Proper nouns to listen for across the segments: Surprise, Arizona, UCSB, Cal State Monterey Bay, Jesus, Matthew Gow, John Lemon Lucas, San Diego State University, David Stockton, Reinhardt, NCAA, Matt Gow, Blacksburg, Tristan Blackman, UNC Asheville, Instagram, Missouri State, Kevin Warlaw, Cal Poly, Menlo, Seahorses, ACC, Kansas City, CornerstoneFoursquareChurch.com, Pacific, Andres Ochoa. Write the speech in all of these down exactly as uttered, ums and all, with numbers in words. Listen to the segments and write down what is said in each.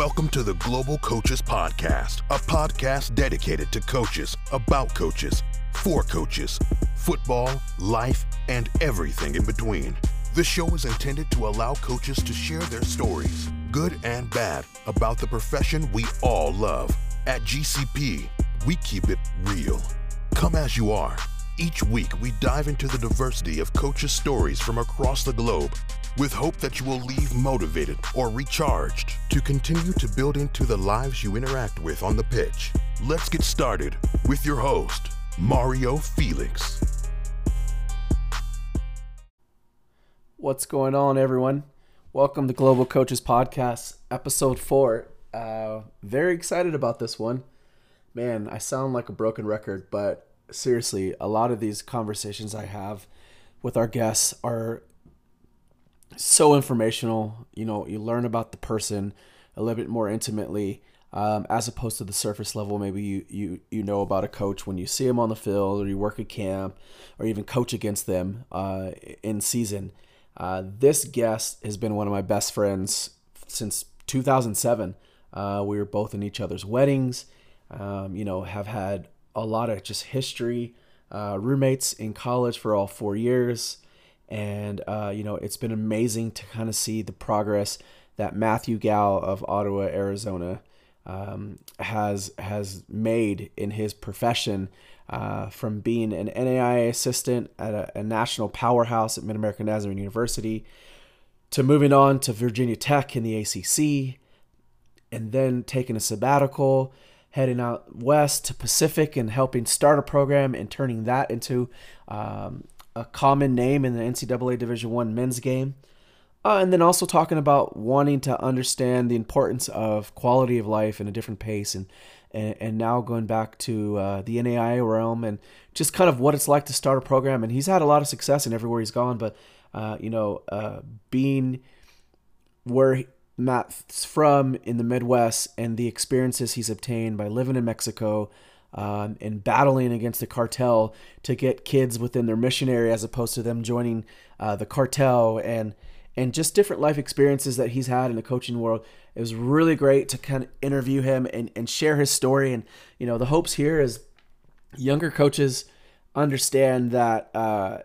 Welcome to the Global Coaches Podcast, a podcast dedicated to coaches, about coaches, for coaches, football, life, and everything in between. The show is intended to allow coaches to share their stories, good and bad, about the profession we all love. At G C P, we keep it real. Come as you are. Each week, we dive into the diversity of coaches' stories from across the globe with hope that you will leave motivated or recharged to continue to build into the lives you interact with on the pitch. Let's get started with your host, Mario Felix. What's going on, everyone? Welcome to Global Coaches Podcast, episode four. Uh, very excited about this one. Man, I sound like a broken record, but seriously, a lot of these conversations I have with our guests are so informational. You know, you learn about the person a little bit more intimately, um, as opposed to the surface level. Maybe you, you, you know about a coach when you see them on the field, or you work at camp, or even coach against them uh, in season. Uh, this guest has been one of my best friends since two thousand seven. Uh, we were both in each other's weddings, um, you know, have had a lot of just history, uh, roommates in college for all four years. And, uh, you know, it's been amazing to kind of see the progress that Matthew Gow of Ottawa, Arizona, um, has has made in his profession, uh, from being an N A I A assistant at a, a national powerhouse at Mid-American Nazarene University to moving on to Virginia Tech in the A C C, and then taking a sabbatical, heading out west to Pacific and helping start a program and turning that into um, a common name in the N C double A Division One men's game. Uh, and then also talking about wanting to understand the importance of quality of life and a different pace, and and, and now going back to uh, the N A I A realm and just kind of what it's like to start a program. And he's had a lot of success in everywhere he's gone, but, uh, you know, uh, being where he, Matt's from in the Midwest, and the experiences he's obtained by living in Mexico um, and battling against the cartel to get kids within their missionary as opposed to them joining uh, the cartel, and and just different life experiences that he's had in the coaching world. It was really great to kind of interview him and, and share his story. And, you know, the hopes here is younger coaches understand that uh,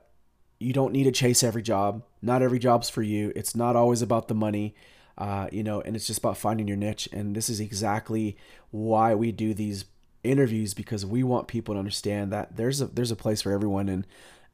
you don't need to chase every job. Not every job's for you. It's not always about the money. Uh, you know, and it's just about finding your niche. And this is exactly why we do these interviews, because we want people to understand that there's a there's a place for everyone. And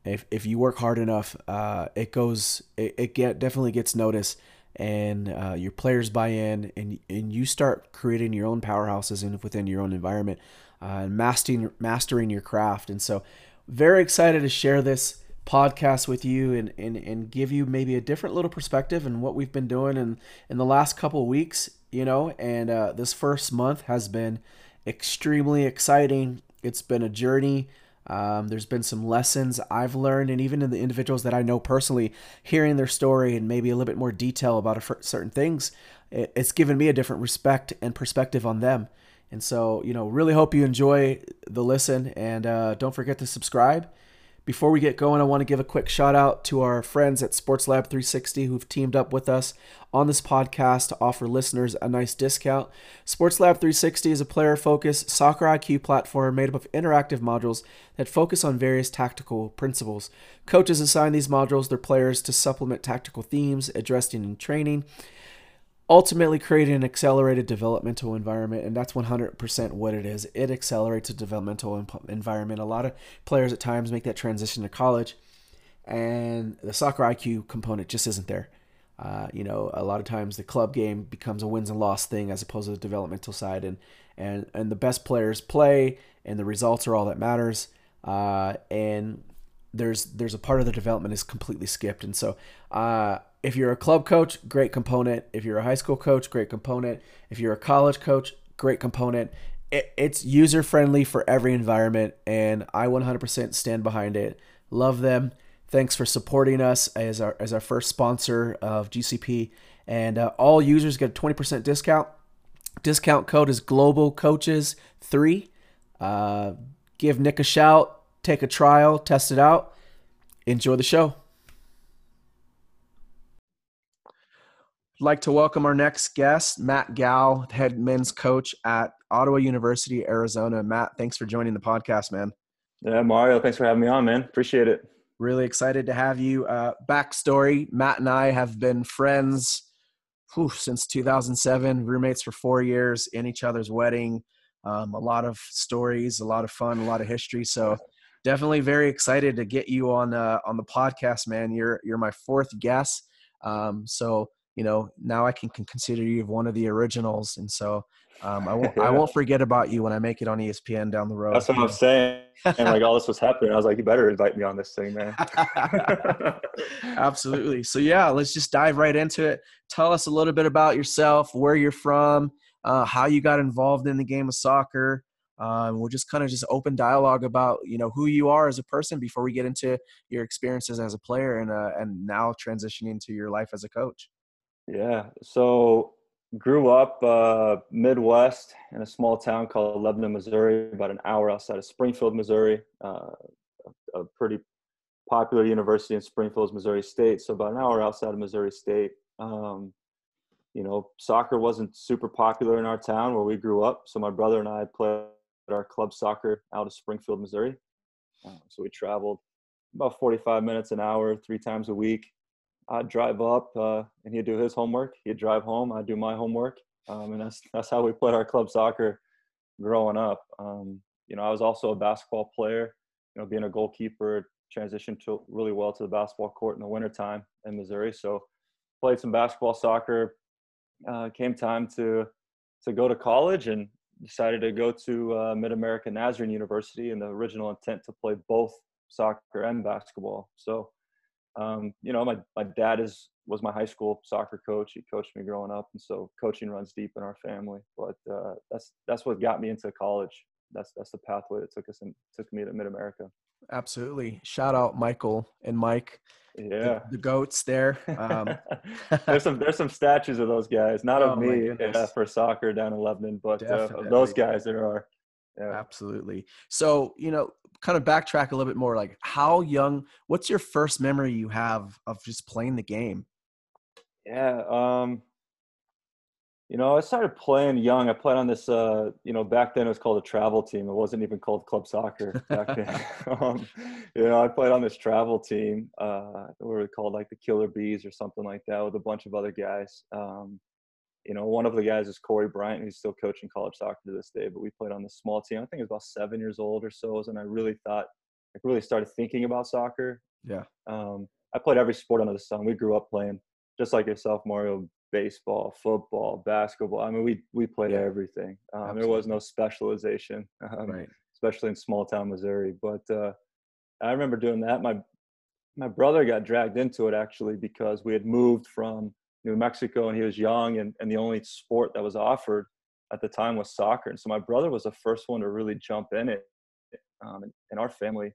if if you work hard enough, uh, it goes it, it get definitely gets noticed, and uh, your players buy in, and and you start creating your own powerhouses and within your own environment, uh, and mastering mastering your craft. And so, very excited to share this podcast with you, and, and and give you maybe a different little perspective and what we've been doing in in the last couple of weeks, you know. And uh this first month has been extremely exciting. It's been a journey. Um there's been some lessons I've learned, and even in the individuals that I know personally, hearing their story and maybe a little bit more detail about a, certain things, it, it's given me a different respect and perspective on them. And so, you know, really hope you enjoy the listen, and uh don't forget to subscribe. Before we get going, I want to give a quick shout out to our friends at SportsLab three sixty who've teamed up with us on this podcast to offer listeners a nice discount. SportsLab three sixty is a player-focused soccer I Q platform made up of interactive modules that focus on various tactical principles. Coaches assign these modules their players to supplement tactical themes addressed in training, ultimately creating an accelerated developmental environment. And that's one hundred percent what it is. It accelerates a developmental environment. A lot of players at times make that transition to college, and the soccer I Q component just isn't there. Uh, you know, a lot of times the club game becomes a wins and loss thing as opposed to the developmental side, and and and the best players play, and the results are all that matters. Uh, and there's there's a part of the development is completely skipped. And so, uh, if you're a club coach, great component. If you're a high school coach, great component. If you're a college coach, great component. It, it's user-friendly for every environment, and I one hundred percent stand behind it. Love them. Thanks for supporting us as our as our first sponsor of G C P. And uh, all users get a twenty percent discount. Discount code is Global Coaches three. Uh, give Nick a shout. Take a trial. Test it out. Enjoy the show. like to welcome our next guest, Matt Gow, head men's coach at Ottawa University, Arizona. Matt, thanks for joining the podcast, man. Yeah, Mario, thanks for having me on, man. Appreciate it. Really excited to have you. Uh, backstory, Matt and I have been friends whew, since two thousand seven, roommates for four years, in each other's wedding. Um, a lot of stories, a lot of fun, a lot of history. So definitely very excited to get you on uh, on the podcast, man. You're you're my fourth guest. Um, so, you know, now I can, can consider you one of the originals. And so um, I, won't, yeah. I won't forget about you when I make it on E S P N down the road. That's what I'm saying. And like all this was happening, I was like, you better invite me on this thing, man. Absolutely. So yeah, let's just dive right into it. Tell us a little bit about yourself, where you're from, uh, how you got involved in the game of soccer. Um, we'll just kind of just open dialogue about, you know, who you are as a person before we get into your experiences as a player and, uh, and now transitioning to your life as a coach. Yeah. So grew up uh, Midwest in a small town called Lebanon, Missouri, about an hour outside of Springfield, Missouri, uh, a pretty popular university in Springfield is Missouri State. So about an hour outside of Missouri State. Um, you know, soccer wasn't super popular in our town where we grew up. So my brother and I played our club soccer out of Springfield, Missouri. Um, so we traveled about forty-five minutes an hour, three times a week. I'd drive up uh, and he'd do his homework. He'd drive home. I'd do my homework. Um, and that's that's how we played our club soccer growing up. Um, you know, I was also a basketball player. You know, being a goalkeeper, transitioned to really well to the basketball court in the wintertime in Missouri. So played some basketball soccer. Uh, came time to to go to college and decided to go to uh, Mid-American Nazarene University, and the original intent to play both soccer and basketball. So, um, you know, my, my dad is, was my high school soccer coach. He coached me growing up. And so coaching runs deep in our family, but, uh, that's, that's what got me into college. That's, that's the pathway that took us and took me to Mid-America. Absolutely. Shout out Michael and Mike. Yeah. The, the goats there. Um, there's some, there's some statues of those guys, not oh of me uh, for soccer down in Lebanon, but uh, of those guys there are. Yeah. Absolutely. So, you know, kind of backtrack a little bit more, like how young, what's your first memory you have of just playing the game? Yeah. Um, you know, I started playing young. I played on this, uh, you know, back then it was called a travel team. It wasn't even called club soccer back then. um, you know, I played on this travel team. Uh, we were called like the Killer Bees or something like that with a bunch of other guys. Um, You know, one of the guys is Corey Bryant, who's still coaching college soccer to this day, but we played on this small team. I think it was about seven years old or so, and I really thought, like, really started thinking about soccer. Yeah. Um, I played every sport under the sun. We grew up playing, just like yourself, Mario, baseball, football, basketball. I mean, we we played yeah. everything. Um, there was no specialization, um, right. especially in small-town Missouri. But uh, I remember doing that. My, my brother got dragged into it, actually, because we had moved from New Mexico, and he was young, and, and the only sport that was offered at the time was soccer. And so my brother was the first one to really jump in it. Um, and, and our family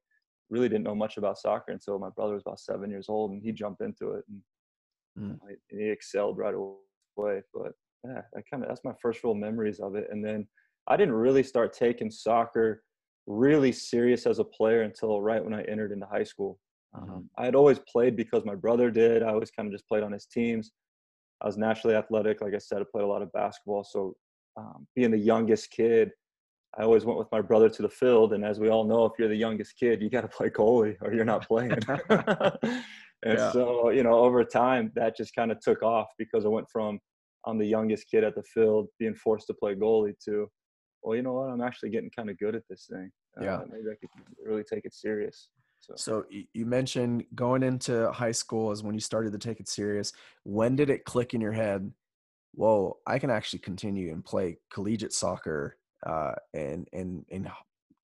really didn't know much about soccer until my brother was about seven years old, and he jumped into it, and mm. uh, he excelled right away. But yeah, I kind of that's my first real memories of it. And then I didn't really start taking soccer really serious as a player until right when I entered into high school. Um, I had always played because my brother did. I always kind of just played on his teams. I was naturally athletic. Like I said, I played a lot of basketball. So um, being the youngest kid, I always went with my brother to the field. And as we all know, if you're the youngest kid, you got to play goalie or you're not playing. and yeah. so, you know, over time, that just kind of took off because I went from I'm the youngest kid at the field being forced to play goalie to, well, you know what? I'm actually getting kind of good at this thing. Yeah. Uh, maybe I could really take it serious. So. so you mentioned going into high school is when you started to take it serious. When did it click in your head, whoa, I can actually continue and play collegiate soccer uh, and, and, and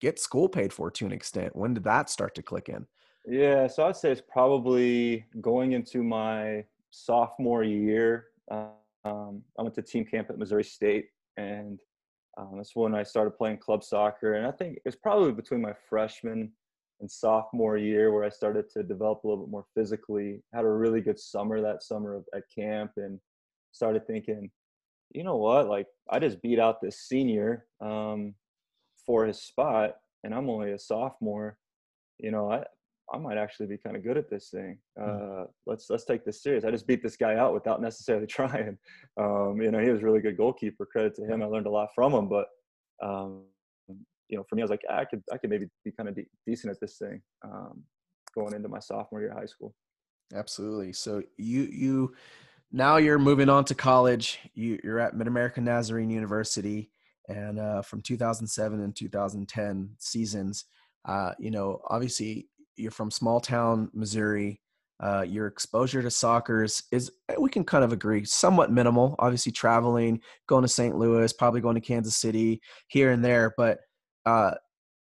get school paid for to an extent? When did that start to click in? Yeah, so I'd say it's probably going into my sophomore year. Um, I went to team camp at Missouri State, and um, that's when I started playing club soccer. And I think it's probably between my freshman and sophomore year where I started to develop a little bit more physically. Had a really good summer that summer of, at camp, and started thinking, you know what, like I just beat out this senior um, for his spot, and I'm only a sophomore. You know, I, I might actually be kind of good at this thing. Uh, let's let's take this serious. I just beat this guy out without necessarily trying. Um, you know, he was a really good goalkeeper. Credit to him. I learned a lot from him. But um, you know, for me, I was like, I could I could maybe be kind of de- decent at this thing um, going into my sophomore year of high school. Absolutely. So you you now you're moving on to college. You, you're at Mid-American Nazarene University, and uh, from two thousand seven and two thousand ten seasons, uh, you know, obviously. You're from small town Missouri. Uh, your exposure to soccer is, is, we can kind of agree, somewhat minimal. Obviously, traveling, going to Saint Louis, probably going to Kansas City, here and there. But uh,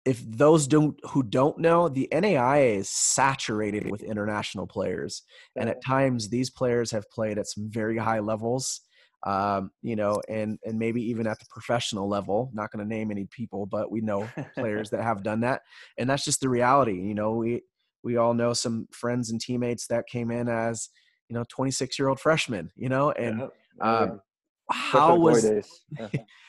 if those don't who don't know, the N A I A is saturated with international players, and at times these players have played at some very high levels. Um, you know, and and maybe even at the professional level. Not going to name any people, but we know players that have done that, and that's just the reality. You know, we we all know some friends and teammates that came in as, you know, twenty-six year old freshmen. You know, and um, how was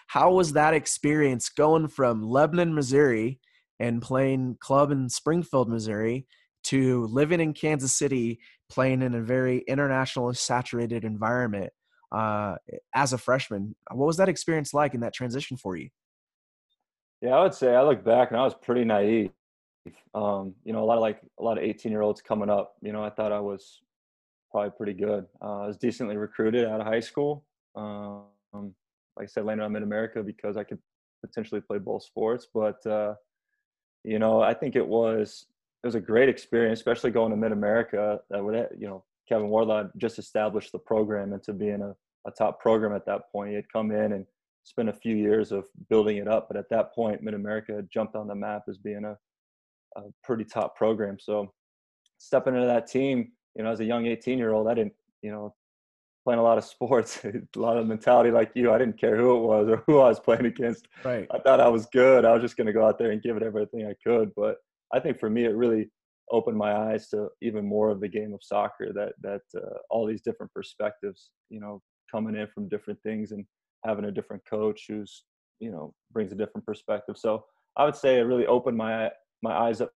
how was that experience going from Lebanon, Missouri, and playing club in Springfield, Missouri, to living in Kansas City, playing in a very internationally saturated environment? Uh, as a freshman, what was that experience like in that transition for you? Yeah, I would say I look back and I was pretty naive. Um, you know, a lot of like a lot of eighteen year olds coming up, you know, I thought I was probably pretty good. Uh, I was decently recruited out of high school. Um, like I said, landed on Mid-America because I could potentially play both sports, but, uh, you know, I think it was, it was a great experience, especially going to Mid-America. That would, you know, Kevin Warlaw just established the program into being a, a top program at that point. He had come in and spent a few years of building it up. But at that point, Mid-America had jumped on the map as being a, a pretty top program. So stepping into that team, you know, as a young eighteen-year-old, I didn't, you know, playing a lot of sports, a lot of mentality like you. I didn't care who it was or who I was playing against. Right. I thought I was good. I was just going to go out there and give it everything I could. But I think for me, it really – opened my eyes to even more of the game of soccer, that, that uh, all these different perspectives, you know, coming in from different things and having a different coach who's, you know, brings a different perspective. So I would say it really opened my, my eyes up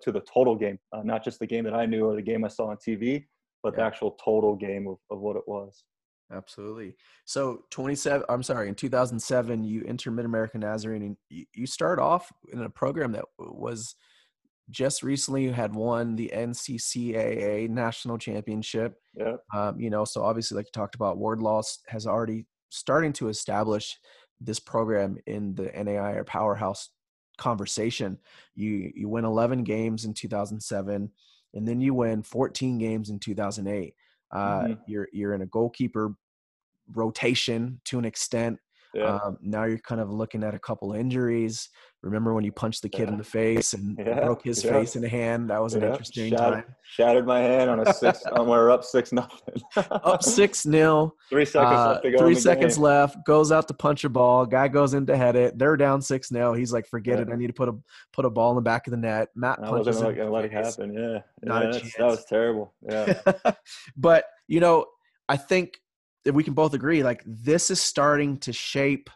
to the total game, uh, not just the game that I knew or the game I saw on T V, but yeah. the actual total game of, of what it was. Absolutely. So twenty-seven, I'm sorry, in two thousand seven, you enter Mid-American Nazarene, and you, you start off in a program that was just recently had won the N C C A A national championship. Yeah. Um, you know, so obviously, like you talked about, Wardlaw has already starting to establish this program in the N A I A or powerhouse conversation. You you win eleven games in two thousand seven, and then you win fourteen games in two thousand eight. Uh, mm-hmm. You're you're in a goalkeeper rotation to an extent. Yeah. Um, now you're kind of looking at a couple injuries. Remember when you punched the kid yeah. in the face and yeah. broke his yeah. face in the hand? That was yeah. an interesting shattered, time. Shattered my hand on a six. um, we're up six nothing. Up six nil. Three seconds uh, left to go. Three seconds game. left. Goes out to punch a ball. Guy goes in to head it. They're down six nil. He's like, forget yeah. it. I need to put a put a ball in the back of the net. Matt and punches. I wasn't gonna let it happen. Yeah, Not yeah a chance. That was terrible. Yeah, but you know, I think. We can both agree, like, this is starting to shape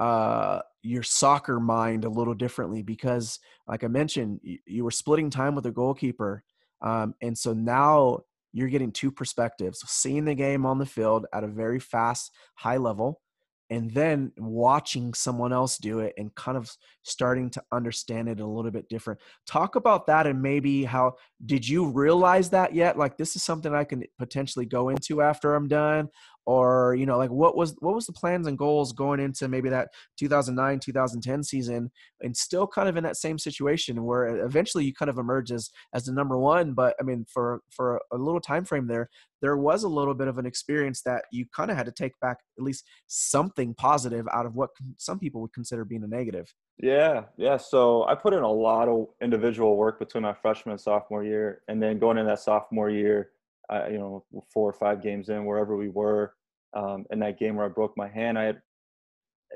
uh, your soccer mind a little differently because, like I mentioned, you, you were splitting time with a goalkeeper. Um, and so now you're getting two perspectives, seeing the game on the field at a very fast, high level, and then watching someone else do it and kind of starting to understand it a little bit different. Talk about that and maybe how – did you realize that yet? Like, this is something I can potentially go into after I'm done? Or, you know, like what was what was the plans and goals going into maybe that two thousand nine, two thousand ten season and still kind of in that same situation where eventually you kind of emerge as, as the number one. But, I mean, for, for a little time frame there, there was a little bit of an experience that you kind of had to take back at least something positive out of what some people would consider being a negative. Yeah, yeah. So I put in a lot of individual work between my freshman and sophomore year. And then going into that sophomore year, I, you know, four or five games in, wherever we were, um, in that game where I broke my hand, I had,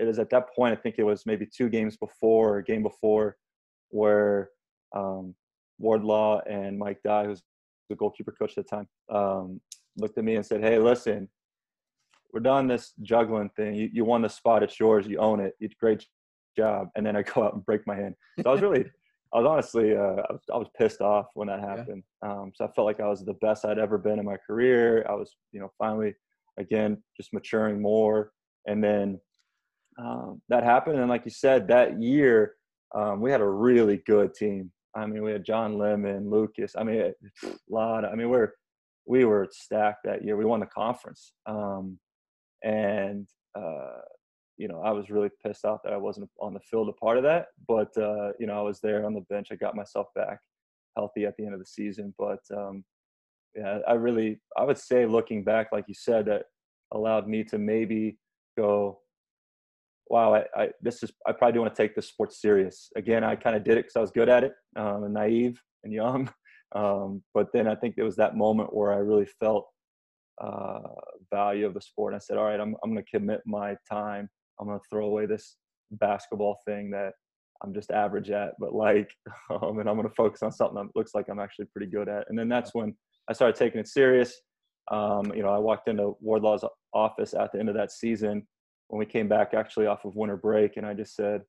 it was at that point, I think it was maybe two games before, or a game before, where um, Wardlaw and Mike Dye, who's the goalkeeper coach at the time, um, looked at me and said, "Hey, listen, we're done this juggling thing. You, you won the spot. It's yours. You own it. It's a great job." And then I go out and break my hand. So I was really I was honestly, uh, I, was, I was pissed off when that happened. Yeah. Um, so I felt like I was the best I'd ever been in my career. I was, you know, finally, again, just maturing more. And then um, that happened. And like you said, that year um, we had a really good team. I mean, we had John Lemon, Lucas. I mean, a lot. Of, I mean, we were, we were stacked that year. We won the conference. Um, and, uh, you know, I was really pissed off that I wasn't on the field a part of that. But, uh, you know, I was there on the bench. I got myself back healthy at the end of the season. But, um, yeah, I really – I would say looking back, like you said, that allowed me to maybe go, wow, I, I this is I probably do want to take this sport serious. Again, I kind of did it because I was good at it um, and naive and young. Um, but then I think it was that moment where I really felt uh, value of the sport. And I said, all right, I'm, I'm going to commit my time. I'm going to throw away this basketball thing that I'm just average at, but like, um, and I'm going to focus on something that looks like I'm actually pretty good at. And then that's when I started taking it serious. Um, you know, I walked into Wardlaw's office at the end of that season when we came back actually off of winter break. And I just said,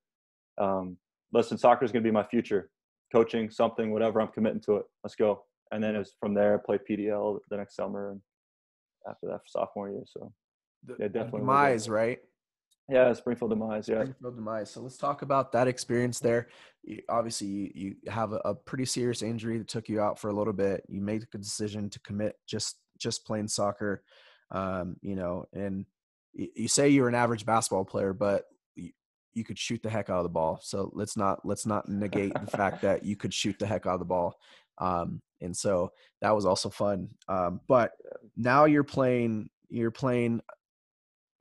um, listen, soccer is going to be my future. Coaching, something, whatever, I'm committing to it. Let's go. And then it was from there, I played P D L the next summer and after that sophomore year. So, yeah, definitely. Demise, right? Yeah, Springfield demise. Yeah, Springfield demise. So let's talk about that experience there. You, obviously, you, you have a, a pretty serious injury that took you out for a little bit. You made the decision to commit just just playing soccer, um, you know. And you, you say you're an average basketball player, but you, you could shoot the heck out of the ball. So let's not let's not negate the fact that you could shoot the heck out of the ball. Um, and so that was also fun. Um, but now you're playing you're playing,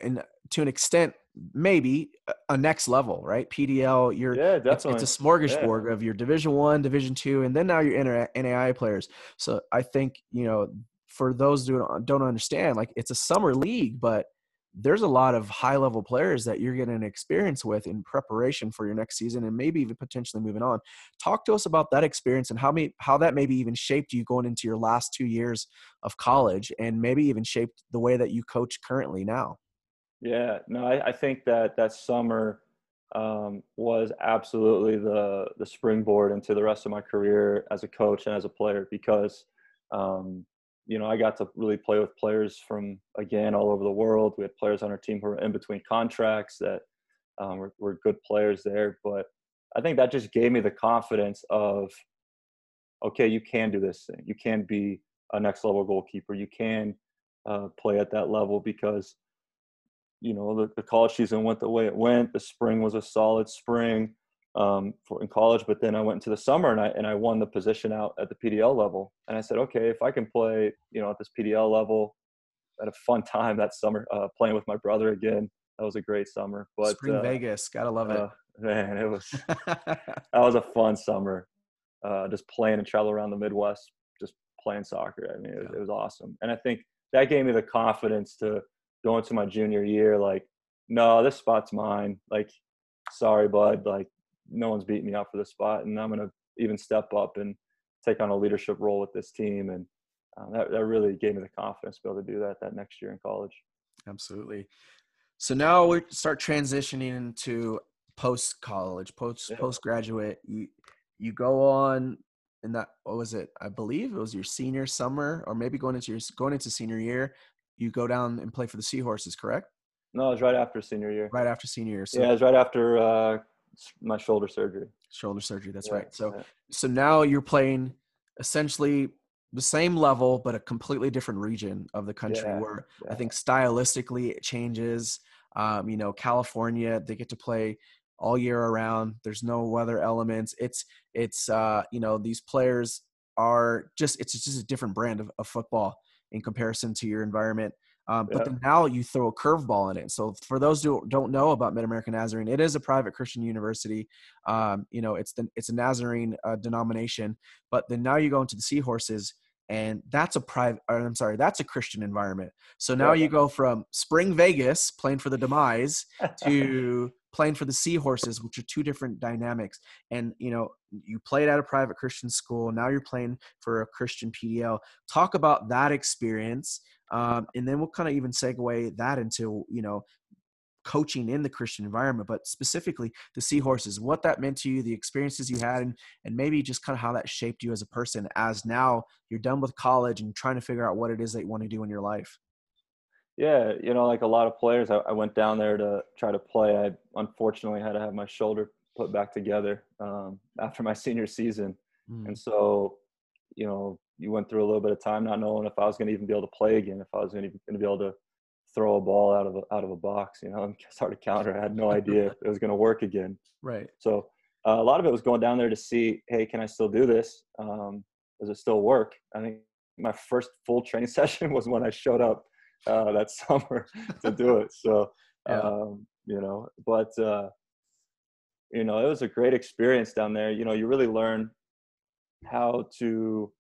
and to an extent. Maybe a next level, right? P D L, you're yeah, definitely. It's, it's a smorgasbord yeah. of your Division One, Division Two, and then now you're N A I A players. So I think you know, for those who don't, don't understand, like it's a summer league, but there's a lot of high level players that you're getting experience with in preparation for your next season, and maybe even potentially moving on. Talk to us about that experience and how may, how that maybe even shaped you going into your last two years of college, and maybe even shaped the way that you coach currently now. Yeah, no, I, I think that that summer um, was absolutely the the springboard into the rest of my career as a coach and as a player because, um, you know, I got to really play with players from, again, all over the world. We had players on our team who were in between contracts that um, were, were good players there. But I think that just gave me the confidence of, okay, you can do this thing. You can be a next level goalkeeper. You can uh, play at that level because – you know, the, the college season went the way it went. The spring was a solid spring um, for, in college, but then I went into the summer and I and I won the position out at the P D L level. And I said, okay, if I can play, you know, at this P D L level, I had a fun time that summer uh, playing with my brother again. That was a great summer. But spring uh, Vegas, gotta love it. Uh, man, it was that was a fun summer. Uh, just playing and traveling around the Midwest, just playing soccer. I mean, it, yeah. it was awesome. And I think that gave me the confidence to. Going to my junior year, like, no, this spot's mine. Like, sorry, bud. Like, no one's beating me out for this spot, and I'm gonna even step up and take on a leadership role with this team. And uh, that that really gave me the confidence to be able to do that that next year in college. Absolutely. So now we start transitioning into post college, post yeah. postgraduate. You you go on. And that what was it? I believe it was your senior summer, or maybe going into your going into senior year. You go down and play for the Seahorses, correct? No, it was right after senior year. Right after senior year. So. Yeah, it was right after uh, my shoulder surgery. Shoulder surgery, that's yeah, right. So yeah. so now you're playing essentially the same level, but a completely different region of the country yeah, where yeah. I think stylistically it changes. Um, you know, California, they get to play all year around. There's no weather elements. It's, it's uh, you know, these players are just – it's just a different brand of, of football. In comparison to your environment. Um, but yeah. then now you throw a curveball in it. So for those who don't know about Mid-American Nazarene, it is a private Christian university. Um, you know, it's the, it's a Nazarene uh, denomination, but then now you go into the Seahorses and that's a private, I'm sorry, that's a Christian environment. So now yeah. you go from Spring Vegas playing for the demise to playing for the Seahorses, which are two different dynamics. And, you know, you played at a private Christian school. Now you're playing for a Christian P D L. Talk about that experience. Um, and then we'll kind of even segue that into, you know, coaching in the Christian environment, but specifically the Seahorses, what that meant to you, the experiences you had, and, and maybe just kind of how that shaped you as a person as now you're done with college and trying to figure out what it is that you want to do in your life. Yeah, you know, like a lot of players, I, I went down there to try to play. I unfortunately had to have my shoulder put back together um, after my senior season. Mm. And so, you know, you went through a little bit of time not knowing if I was going to even be able to play again, if I was going to be able to throw a ball out of a, out of a box, you know, and start a counter. I had no idea if it was going to work again. Right. So uh, a lot of it was going down there to see, hey, can I still do this? Um, does it still work? I think my first full training session was when I showed up uh, that summer to do it. So, yeah. um, you know, but, uh, you know, it was a great experience down there. You know, you really learn how to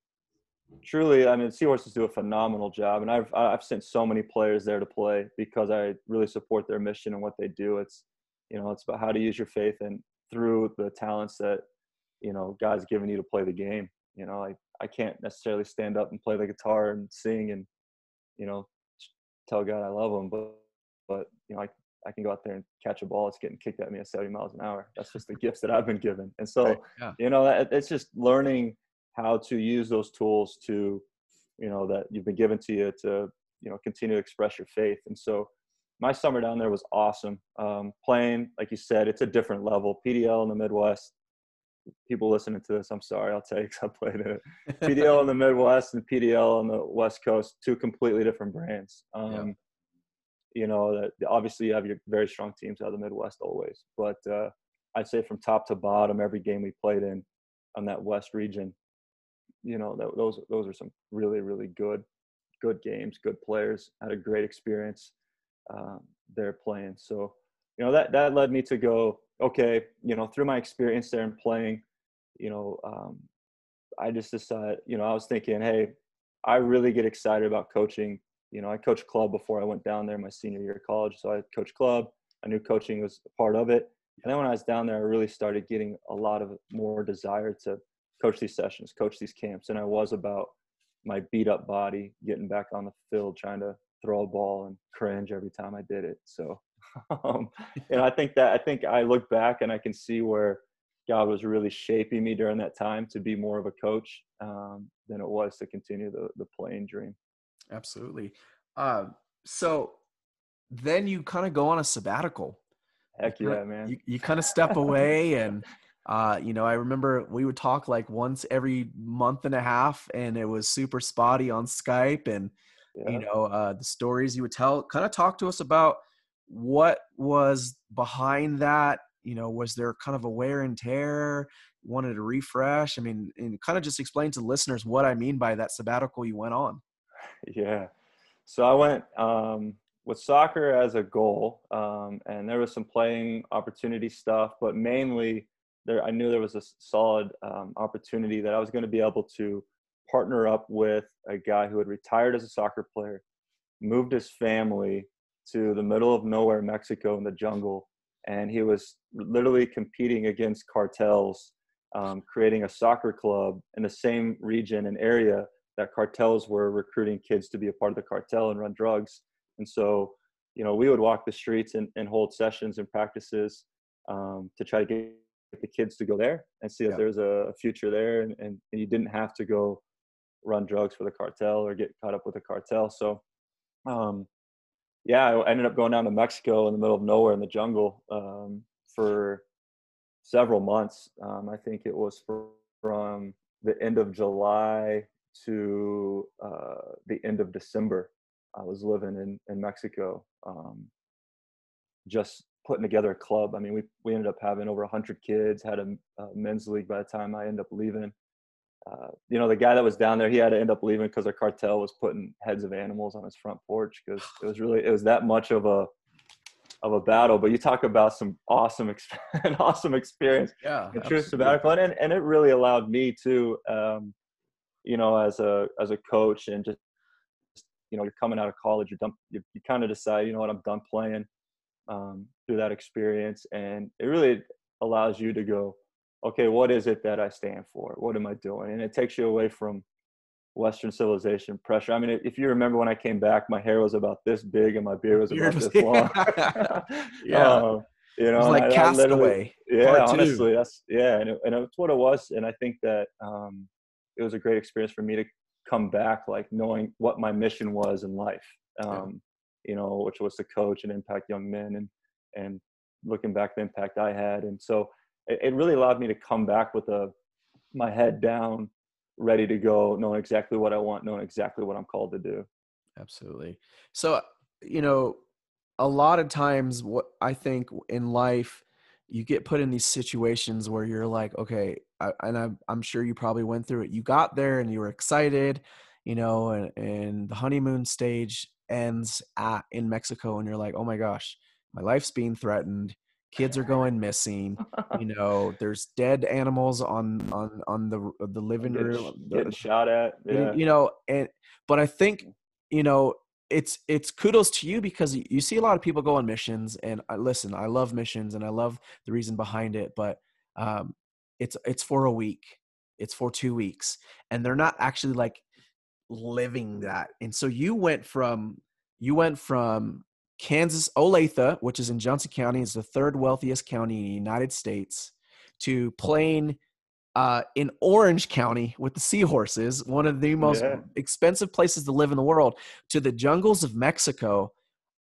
truly, I mean, Seahorses do a phenomenal job, and I've I've sent so many players there to play because I really support their mission and what they do. It's, you know, it's about how to use your faith and through the talents that, you know, God's given you to play the game. You know, I I can't necessarily stand up and play the guitar and sing and, you know, tell God I love him, but but you know, I I can go out there and catch a ball. It's getting kicked at me at seventy miles an hour. That's just the gifts that I've been given. And so, right, yeah. you know, it's just learning how to use those tools to, you know, that you've been given to you to, you know, continue to express your faith. And so my summer down there was awesome. Um, playing, like you said, it's a different level. P D L in the Midwest, people listening to this, I'm sorry, I'll tell you because I played in it. P D L in the Midwest and P D L on the West Coast, two completely different brands. Um, yeah. You know, that obviously you have your very strong teams out of the Midwest always. But uh, I'd say from top to bottom, every game we played in on that West region, you know, that, those those are some really, really good, good games, good players. Had a great experience um, there playing. So, you know, that, that led me to go, okay, you know, through my experience there and playing, you know, um, I just decided, you know, I was thinking, hey, I really get excited about coaching. You know, I coached club before I went down there my senior year of college. So I coached club. I knew coaching was a part of it. And then when I was down there, I really started getting a lot of more desire to coach these sessions, coach these camps. And I was about my beat up body, getting back on the field, trying to throw a ball and cringe every time I did it. So, um, and I think that, I think I look back and I can see where God was really shaping me during that time to be more of a coach um, than it was to continue the, the playing dream. Absolutely. Um, so then you kind of go on a sabbatical. Heck yeah, you, man. You, you kind of step away and, uh, you know, I remember we would talk like once every month and a half and it was super spotty on Skype and, yeah. you know, uh, the stories you would tell. Kind of talk to us about what was behind that. You know, was there kind of a wear and tear, wanted to refresh? I mean, and kind of just explain to listeners what I mean by that sabbatical you went on. Yeah. So I went um, with soccer as a goal, um, and there was some playing opportunity stuff, but mainly there, I knew there was a solid um, opportunity that I was going to be able to partner up with a guy who had retired as a soccer player, moved his family to the middle of nowhere, Mexico, in the jungle. And he was literally competing against cartels, um, creating a soccer club in the same region and area that cartels were recruiting kids to be a part of the cartel and run drugs. And so, you know, we would walk the streets and, and hold sessions and practices um, to try to get the kids to go there and see if yeah. there's a future there. And, and you didn't have to go run drugs for the cartel or get caught up with the cartel. So, um, yeah, I ended up going down to Mexico in the middle of nowhere in the jungle um, for several months. Um, I think it was from the end of July to uh, the end of December. I was living in, in Mexico, um, just putting together a club. I mean, we, we ended up having over one hundred kids, had a, a men's league by the time I ended up leaving. Uh, you know, the guy that was down there, he had to end up leaving because a cartel was putting heads of animals on his front porch because it was really, it was that much of a of a battle. But you talk about some awesome, exp- an awesome experience. Yeah, a true sabbatical. And, and it really allowed me to, um, you know, as a, as a coach and just, you know, you're coming out of college, you're done, you, you kind of decide, you know what, I'm done playing um, through that experience. And it really allows you to go, okay, what is it that I stand for? What am I doing? And it takes you away from Western civilization pressure. I mean, if you remember when I came back, my hair was about this big and my beard was about this long. Yeah. Um, you know, it was like Castaway. Yeah, honestly, that's, yeah. And, it, and it's what it was. And I think that um, it was a great experience for me to come back, like knowing what my mission was in life, um, yeah. you know, which was to coach and impact young men, and, and looking back, the impact I had. And so it, it really allowed me to come back with a, my head down, ready to go, knowing exactly what I want, knowing exactly what I'm called to do. Absolutely. So, you know, a lot of times what I think in life, you get put in these situations where you're like, okay, I, and I'm, I'm sure you probably went through it. You got there and you were excited, you know, and, and the honeymoon stage ends at, in Mexico. And you're like, oh my gosh, my life's being threatened. Kids are going missing. You know, there's dead animals on on on the the living getting, room. Getting the, shot at. Yeah. You know, and but I think, you know, it's it's kudos to you, because you see a lot of people go on missions, and I, listen, I love missions and I love the reason behind it, but um, it's it's for a week, it's for two weeks, and they're not actually like living that. And so you went from you went from. Kansas, Olathe, which is in Johnson County, is the third wealthiest county in the United States, to playing uh, in Orange County with the Seahorses, one of the most yeah. expensive places to live in the world, to the jungles of Mexico,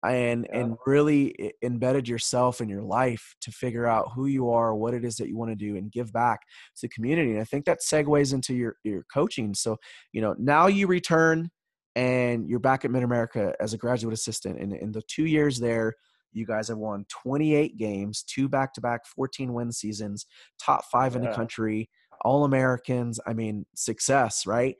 and yeah. and really embedded yourself in your life to figure out who you are, what it is that you want to do, and give back to the community. And I think that segues into your, your coaching. So, you know, now you return, and you're back at Mid-America as a graduate assistant. And in the two years there, you guys have won twenty-eight games, two back-to-back fourteen-win seasons, top five in yeah. the country, All-Americans. I mean, success, right?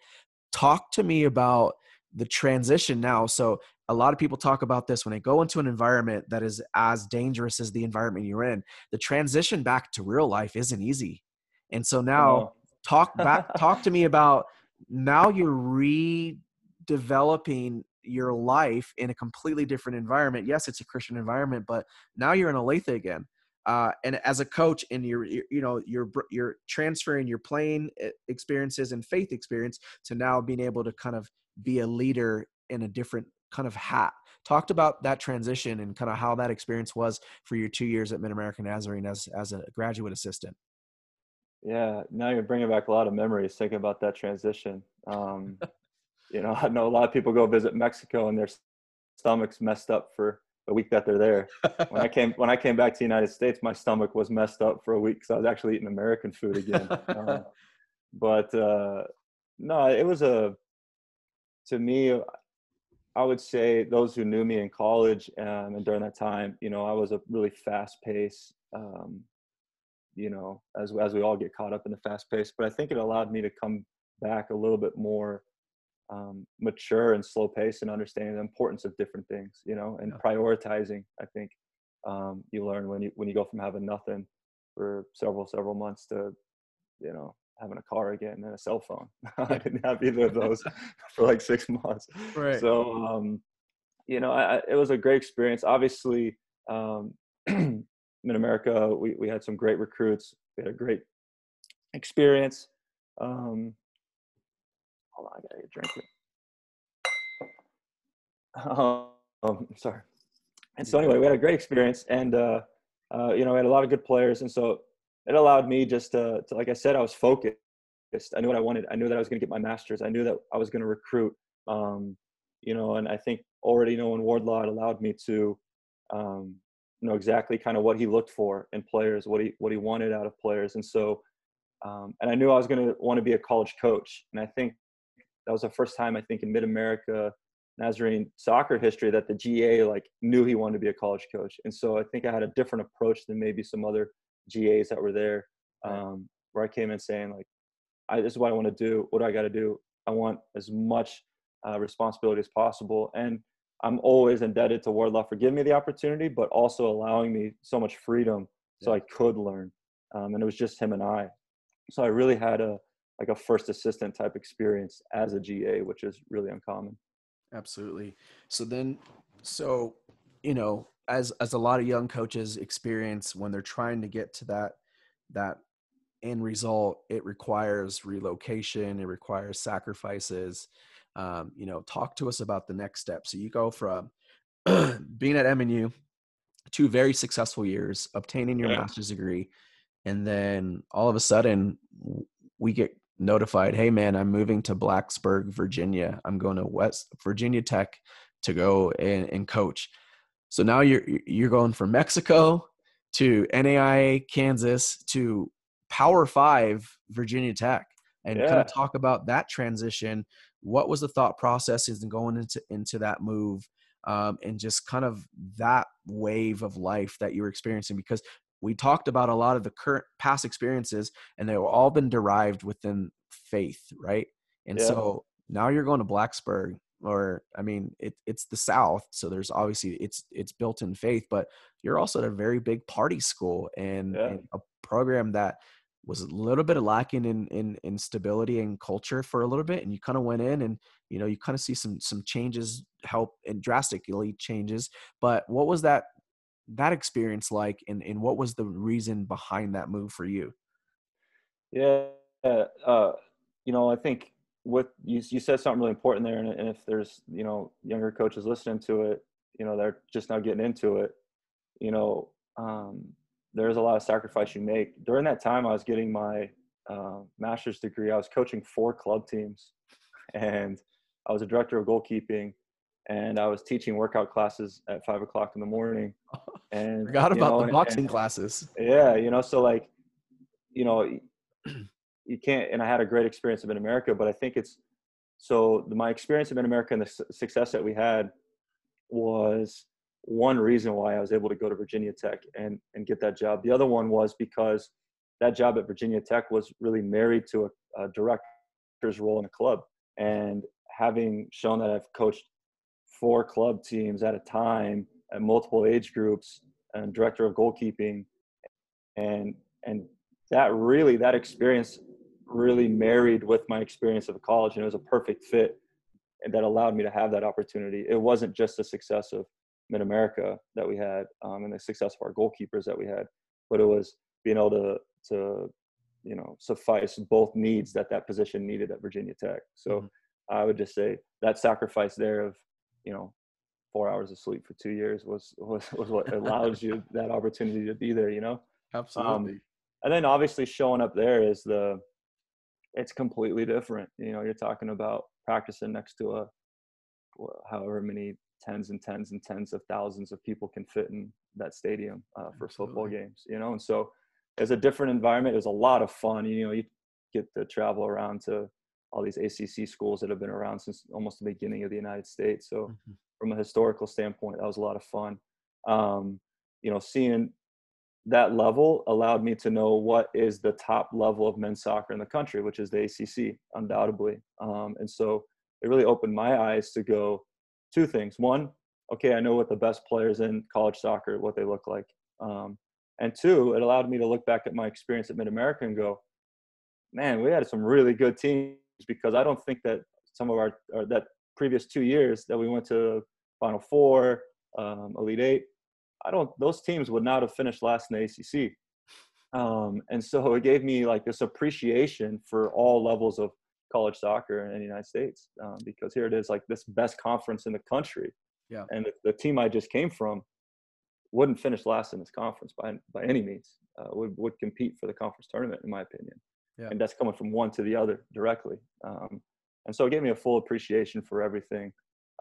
Talk to me about the transition now. So a lot of people talk about this when they go into an environment that is as dangerous as the environment you're in. The transition back to real life isn't easy. And so now oh. talk back, talk to me about now you're re- developing your life in a completely different environment. Yes, it's a Christian environment, but now you're in Olathe again. Uh, and as a coach, and you're, you're, you know, you're, you're transferring your playing experiences and faith experience to now being able to kind of be a leader in a different kind of hat. Talked about that transition and kind of how that experience was for your two years at Mid-American Nazarene as, as a graduate assistant. Yeah. Now you're bringing back a lot of memories thinking about that transition. Um, You know, I know a lot of people go visit Mexico and their stomach's messed up for a week that they're there. When I came when I came back to the United States, my stomach was messed up for a week because I was actually eating American food again. uh, but uh, no, it was a to me, I would say those who knew me in college um, and during that time, you know, I was a really fast pace. Um, you know, as as we all get caught up in the fast pace, but I think it allowed me to come back a little bit more. Um, mature and slow pace, and understanding the importance of different things, you know, and yeah. prioritizing. I think um, you learn when you when you go from having nothing for several several months to, you know, having a car again and a cell phone. I didn't have either of those for like six months. Right. So, um, you know, I, it was a great experience. Obviously, um, in America, we we had some great recruits. We had a great experience. Um, Hold on, I gotta get a drink here. Um, sorry. And so anyway, we had a great experience, and uh, uh, you know, we had a lot of good players, and so it allowed me just to, to, like I said, I was focused. I knew what I wanted. I knew that I was gonna get my master's. I knew that I was gonna recruit. Um, you know, and I think already knowing Wardlaw, it allowed me to um, know exactly kind of what he looked for in players, what he what he wanted out of players, and so um, and I knew I was gonna want to be a college coach, and I think. That was the first time, I think, in Mid-America Nazarene soccer history that the G A like knew he wanted to be a college coach. And so I think I had a different approach than maybe some other G As that were there, um, where I came in saying, like, I, this is what I want to do. What do I got to do? I want as much uh, responsibility as possible. And I'm always indebted to Wardlaw for giving me the opportunity, but also allowing me so much freedom so I could learn. Um, and it was just him and I. So I really had a like a first assistant type experience as a G A, which is really uncommon. Absolutely. So then, so, you know, as, as a lot of young coaches experience when they're trying to get to that, that end result, it requires relocation. It requires sacrifices. Um, you know, talk to us about the next step. So you go from being at M N U, two very successful years, obtaining your yeah. master's degree. And then all of a sudden we get notified, hey man, I'm moving to Blacksburg, Virginia. I'm going to West Virginia Tech to go and, and coach. So now you're, you're going from Mexico to N A I A, Kansas to Power Five, Virginia Tech. And yeah. kind of talk about that transition. What was the thought process in going into, into that move? Um, and just kind of that wave of life that you were experiencing, because we talked about a lot of the current past experiences and they've all been derived within faith. Right. And yeah. so now you're going to Blacksburg, or, I mean, it, it's the South. So there's obviously it's, it's built in faith, but you're also at a very big party school and, yeah. and a program that was a little bit lacking in, in, in stability and culture for a little bit. And you kind of went in and, you know, you kind of see some, some changes help and drastically changes, but what was that, that experience like, and, and what was the reason behind that move for you? Yeah. Uh, you know, I think what you, you said something really important there. And, and if there's, you know, younger coaches listening to it, you know, they're just now getting into it, you know, um, there's a lot of sacrifice you make. During that time, I was getting my uh, master's degree. I was coaching four club teams, and I was a director of goalkeeping, and I was teaching workout classes at five o'clock in the morning. And forgot about know, the boxing and, classes. Yeah, you know, so like, you know, you can't. And I had a great experience in America, but I think it's so my experience in America and the su- success that we had was one reason why I was able to go to Virginia Tech and, and get that job. The other one was because that job at Virginia Tech was really married to a, a director's role in a club. And having shown that I've coached four club teams at a time at multiple age groups and director of goalkeeping, and and that really, that experience really married with my experience of college, and it was a perfect fit, and that allowed me to have that opportunity. It wasn't just the success of Mid-America that we had um, and the success of our goalkeepers that we had, but it was being able to, to, you know, suffice both needs that that position needed at Virginia Tech. So mm-hmm. I would just say that sacrifice there of, you know, four hours of sleep for two years was, was, was what allows you that opportunity to be there, you know? Absolutely. Um, and then obviously showing up there is the, it's completely different. You know, you're talking about practicing next to a, however many, tens and tens and tens of thousands of people can fit in that stadium uh, for Absolutely. Football games, you know? And so it's a different environment. It was a lot of fun. You know, you get to travel around to all these A C C schools that have been around since almost the beginning of the United States. So mm-hmm. from a historical standpoint, that was a lot of fun. Um, you know, seeing that level allowed me to know what is the top level of men's soccer in the country, which is the A C C, undoubtedly. Um, and so it really opened my eyes to go, two things. One, okay, I know what the best players in college soccer, what they look like. Um, and two, it allowed me to look back at my experience at Mid-America and go, man, we had some really good teams, because I don't think that some of our, or that previous two years that we went to Final Four, um, Elite Eight, I don't, those teams would not have finished last in the A C C. Um, and so it gave me like this appreciation for all levels of college soccer in the United States, um, because here it is, like this best conference in the country. Yeah. And the, the team I just came from wouldn't finish last in this conference by by any means, uh, would, would compete for the conference tournament, in my opinion. Yeah. And that's coming from one to the other directly. Um, and so it gave me a full appreciation for everything.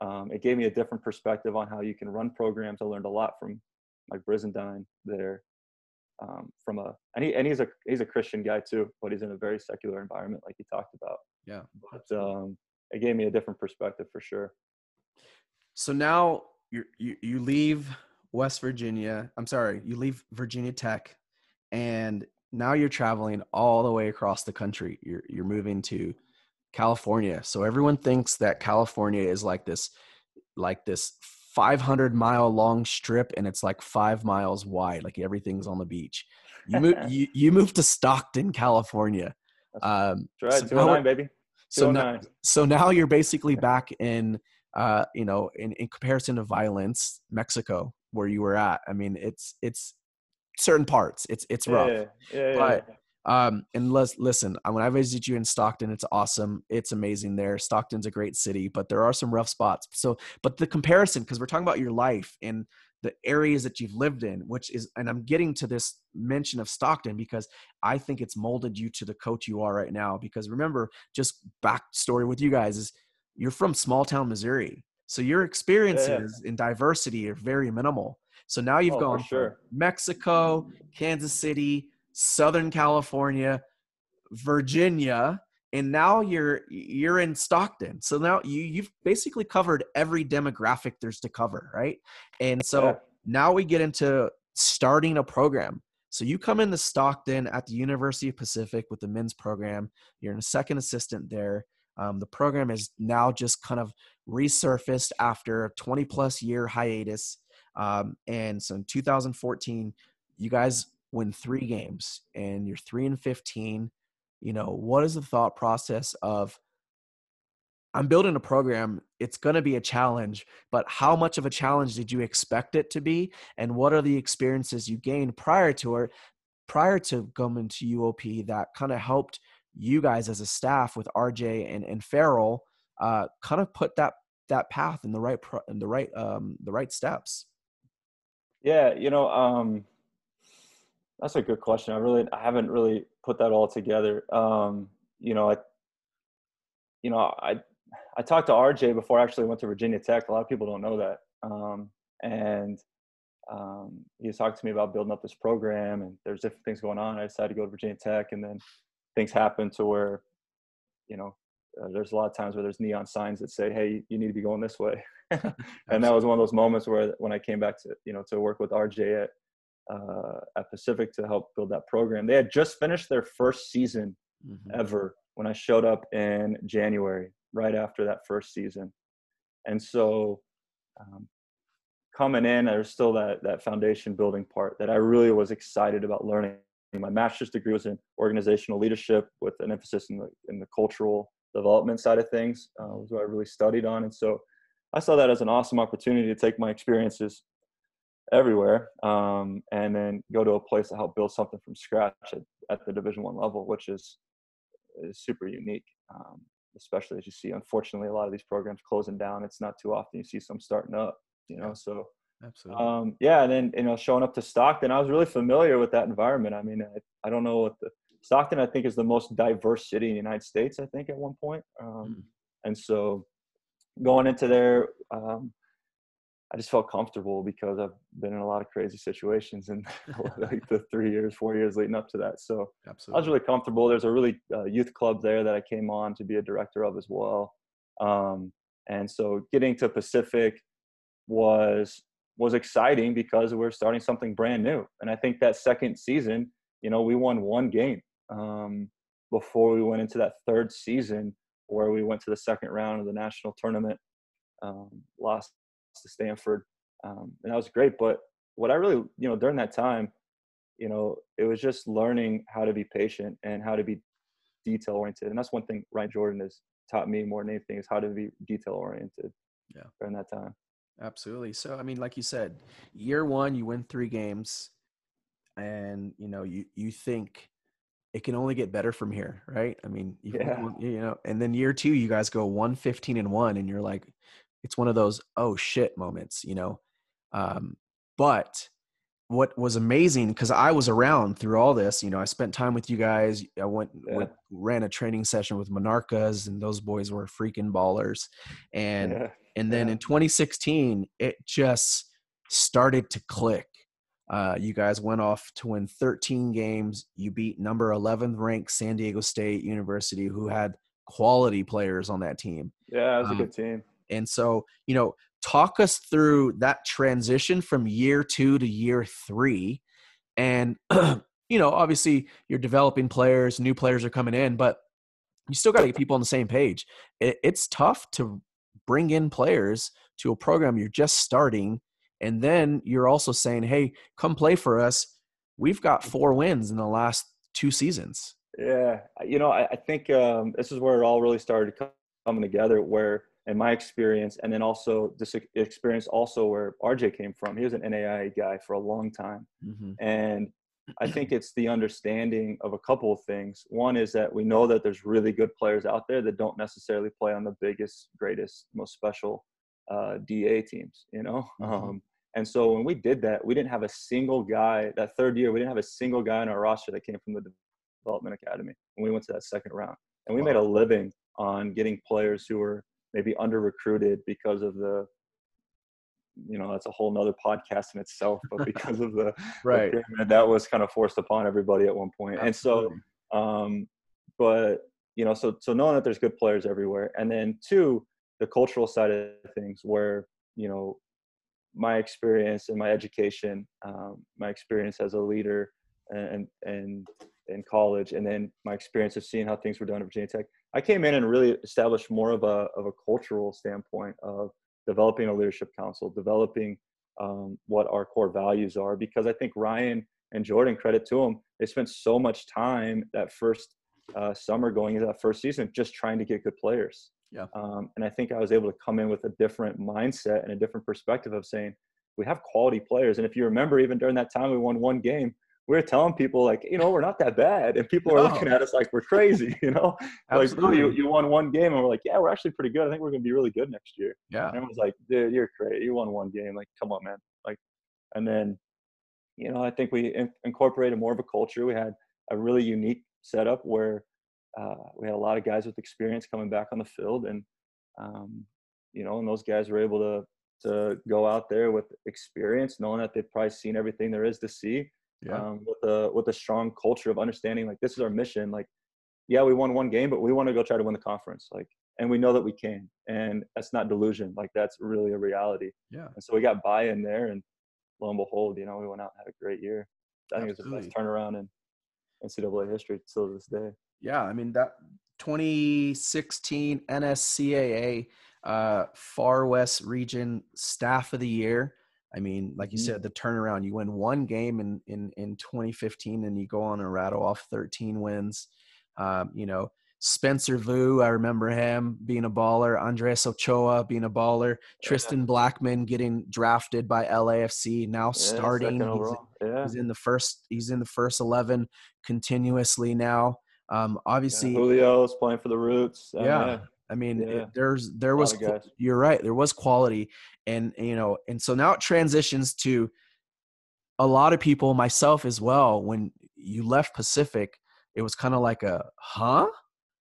Um, it gave me a different perspective on how you can run programs. I learned a lot from Mike Brizendine there. Um, from a and he and he's a he's a Christian guy too, but he's in a very secular environment, like you talked about. Yeah, but um, it gave me a different perspective for sure. So now you you leave West Virginia. I'm sorry, you leave Virginia Tech, and now you're traveling all the way across the country. You're you're moving to California. So everyone thinks that California is like this, like this. five hundred mile long strip, and it's like five miles wide. Like everything's on the beach. You move, you, you move to Stockton, California. Um, That's right, so two oh nine, now, baby. So now, so now you're basically back in, uh, you know, in, in comparison to violence, Mexico, where you were at. I mean, it's it's certain parts. It's it's rough. Yeah, yeah, yeah, but yeah. Um, and let's listen, when I visited you in Stockton, it's awesome. It's amazing there. Stockton's a great city, but there are some rough spots. So, but the comparison, because we're talking about your life and the areas that you've lived in, which is, and I'm getting to this mention of Stockton because I think it's molded you to the coach you are right now. Because remember, just backstory with you guys is you're from small town Missouri. So your experiences yeah. in diversity are very minimal. So now you've oh, gone sure. from Mexico, Kansas City, Southern California, Virginia, and now you're you're in Stockton. So now you you've basically covered every demographic there's to cover, right? And so yeah. now we get into starting a program. So you come into Stockton at the University of Pacific with the men's program. You're a second assistant there. Um, the program is now just kind of resurfaced after a twenty plus year hiatus. Um, and so in two thousand fourteen, you guys win three games and you're three and fifteen. You know, what is the thought process of, I'm building a program, it's going to be a challenge, but how much of a challenge did you expect it to be? And what are the experiences you gained prior to it, prior to coming to U O P that kind of helped you guys as a staff with R J and, and Ferrell uh, kind of put that, that path in the right, pro- in the right, um, the right steps? Yeah. You know, um, that's a good question. I really, I haven't really put that all together. Um, you know, I, you know, I, I talked to R J before I actually went to Virginia Tech. A lot of people don't know that. Um, and, um, he talked to me about building up this program and there's different things going on. I decided to go to Virginia Tech, and then things happen to where, you know, uh, there's a lot of times where there's neon signs that say, hey, you need to be going this way. And that was one of those moments where when I came back to, you know, to work with R J at, uh, at Pacific to help build that program. They had just finished their first season mm-hmm. ever when I showed up in January, right after that first season. And so um, coming in, there's still that, that foundation building part that I really was excited about learning. My master's degree was in organizational leadership with an emphasis in the, in the cultural development side of things, uh, was what I really studied on. And so I saw that as an awesome opportunity to take my experiences everywhere um, and then go to a place to help build something from scratch at, at the Division One level, which is, is super unique, um, especially as you see, unfortunately, a lot of these programs closing down. It's not too often you see some starting up, you know, so absolutely. Um, yeah. And then, you know, showing up to Stockton, I was really familiar with that environment. I mean, I, I don't know what the Stockton, I think, is the most diverse city in the United States, I think, at one point. Um, mm-hmm. And so going into there, um, I just felt comfortable because I've been in a lot of crazy situations in like the three years, four years leading up to that. So absolutely. I was really comfortable. There's a really uh, youth club there that I came on to be a director of as well. Um, and so getting to Pacific was, was exciting because we're starting something brand new. And I think that second season, you know, we won one game um, before we went into that third season where we went to the second round of the national tournament, um, lost to Stanford. Um, and that was great. But what I really, you know, during that time, you know, it was just learning how to be patient and how to be detail oriented. And that's one thing Ryan Jordan has taught me more than anything is how to be detail oriented yeah. during that time. Absolutely. So, I mean, like you said, year one, you win three games and, you know, you, you think it can only get better from here, right? I mean, you, yeah. you know, and then year two, you guys go one fifteen and one, and you're like, it's one of those, oh shit moments, you know? Um, but what was amazing, because I was around through all this, you know, I spent time with you guys. I went, yeah. went ran a training session with Monarchas, and those boys were freaking ballers. And yeah. And then yeah. in twenty sixteen, it just started to click. Uh, you guys went off to win thirteen games. You beat number eleventh ranked San Diego State University, who had quality players on that team. Yeah, it was um, a good team. And so, you know, talk us through that transition from year two to year three. And, you know, obviously you're developing players, new players are coming in, but you still got to get people on the same page. It, it's tough to bring in players to a program you're just starting. And then you're also saying, hey, come play for us. We've got four wins in the last two seasons. Yeah. You know, I, I think um, this is where it all really started coming together, where in my experience, and then also this experience also where R J came from, he was an N A I A guy for a long time. Mm-hmm. And I think it's the understanding of a couple of things. One is that we know that there's really good players out there that don't necessarily play on the biggest, greatest, most special uh, D A teams, you know? Mm-hmm. um, and so when we did that, we didn't have a single guy, that third year, we didn't have a single guy on our roster that came from the development academy when we went to that second round. And we wow. made a living on getting players who were maybe under-recruited because of the, you know, that's a whole nother podcast in itself, but because of the, right. the pyramid, that was kind of forced upon everybody at one point. Absolutely. And so, um, but, you know, so, so knowing that there's good players everywhere. And then two, the cultural side of things where, you know, my experience and my education, um, my experience as a leader and, and in college, and then my experience of seeing how things were done at Virginia Tech, I came in and really established more of a, of a cultural standpoint of developing a leadership council, developing um, what our core values are, because I think Ryan and Jordan, credit to them, they spent so much time that first uh, summer going into that first season just trying to get good players. Yeah. Um, and I think I was able to come in with a different mindset and a different perspective of saying, we have quality players. And if you remember, even during that time, we won one game. We were telling people, like, you know, we're not that bad. And people are no. looking at us like we're crazy, you know? Like, no, you, you won one game. And we're like, yeah, we're actually pretty good. I think we're going to be really good next year. Yeah. And everyone's like, dude, you're crazy. You won one game. Like, come on, man. Like, and then, you know, I think we in- incorporated more of a culture. We had a really unique setup where uh, we had a lot of guys with experience coming back on the field. And, um, you know, and those guys were able to to go out there with experience, knowing that they've probably seen everything there is to see. Yeah. Um, with a with a strong culture of understanding, like, this is our mission. Like, yeah, we won one game, but we want to go try to win the conference. Like, and we know that we can, and that's not delusion. Like, that's really a reality. Yeah. And so we got buy-in there, and lo and behold, you know, we went out and had a great year. I think Absolutely. It was the best turnaround in N C double A history still to this day. Yeah, I mean, that twenty sixteen N C C A A uh, Far West Region Staff of the Year. I mean, like you said, the turnaround, you win one game in, in, in twenty fifteen and you go on and rattle off thirteen wins. Um, you know, Spencer Vu, I remember him being a baller, Andres Ochoa being a baller, Tristan yeah. Blackman getting drafted by L A F C, now yeah, starting. He's, yeah. he's in the first, he's in the first eleven continuously now. Um, obviously yeah, Julio's playing for the Roots. Um, yeah. yeah. I mean, yeah. it, there's, there was, you're right. There was quality and, you know, and so now it transitions to a lot of people, myself as well. When you left Pacific, it was kind of like a, huh,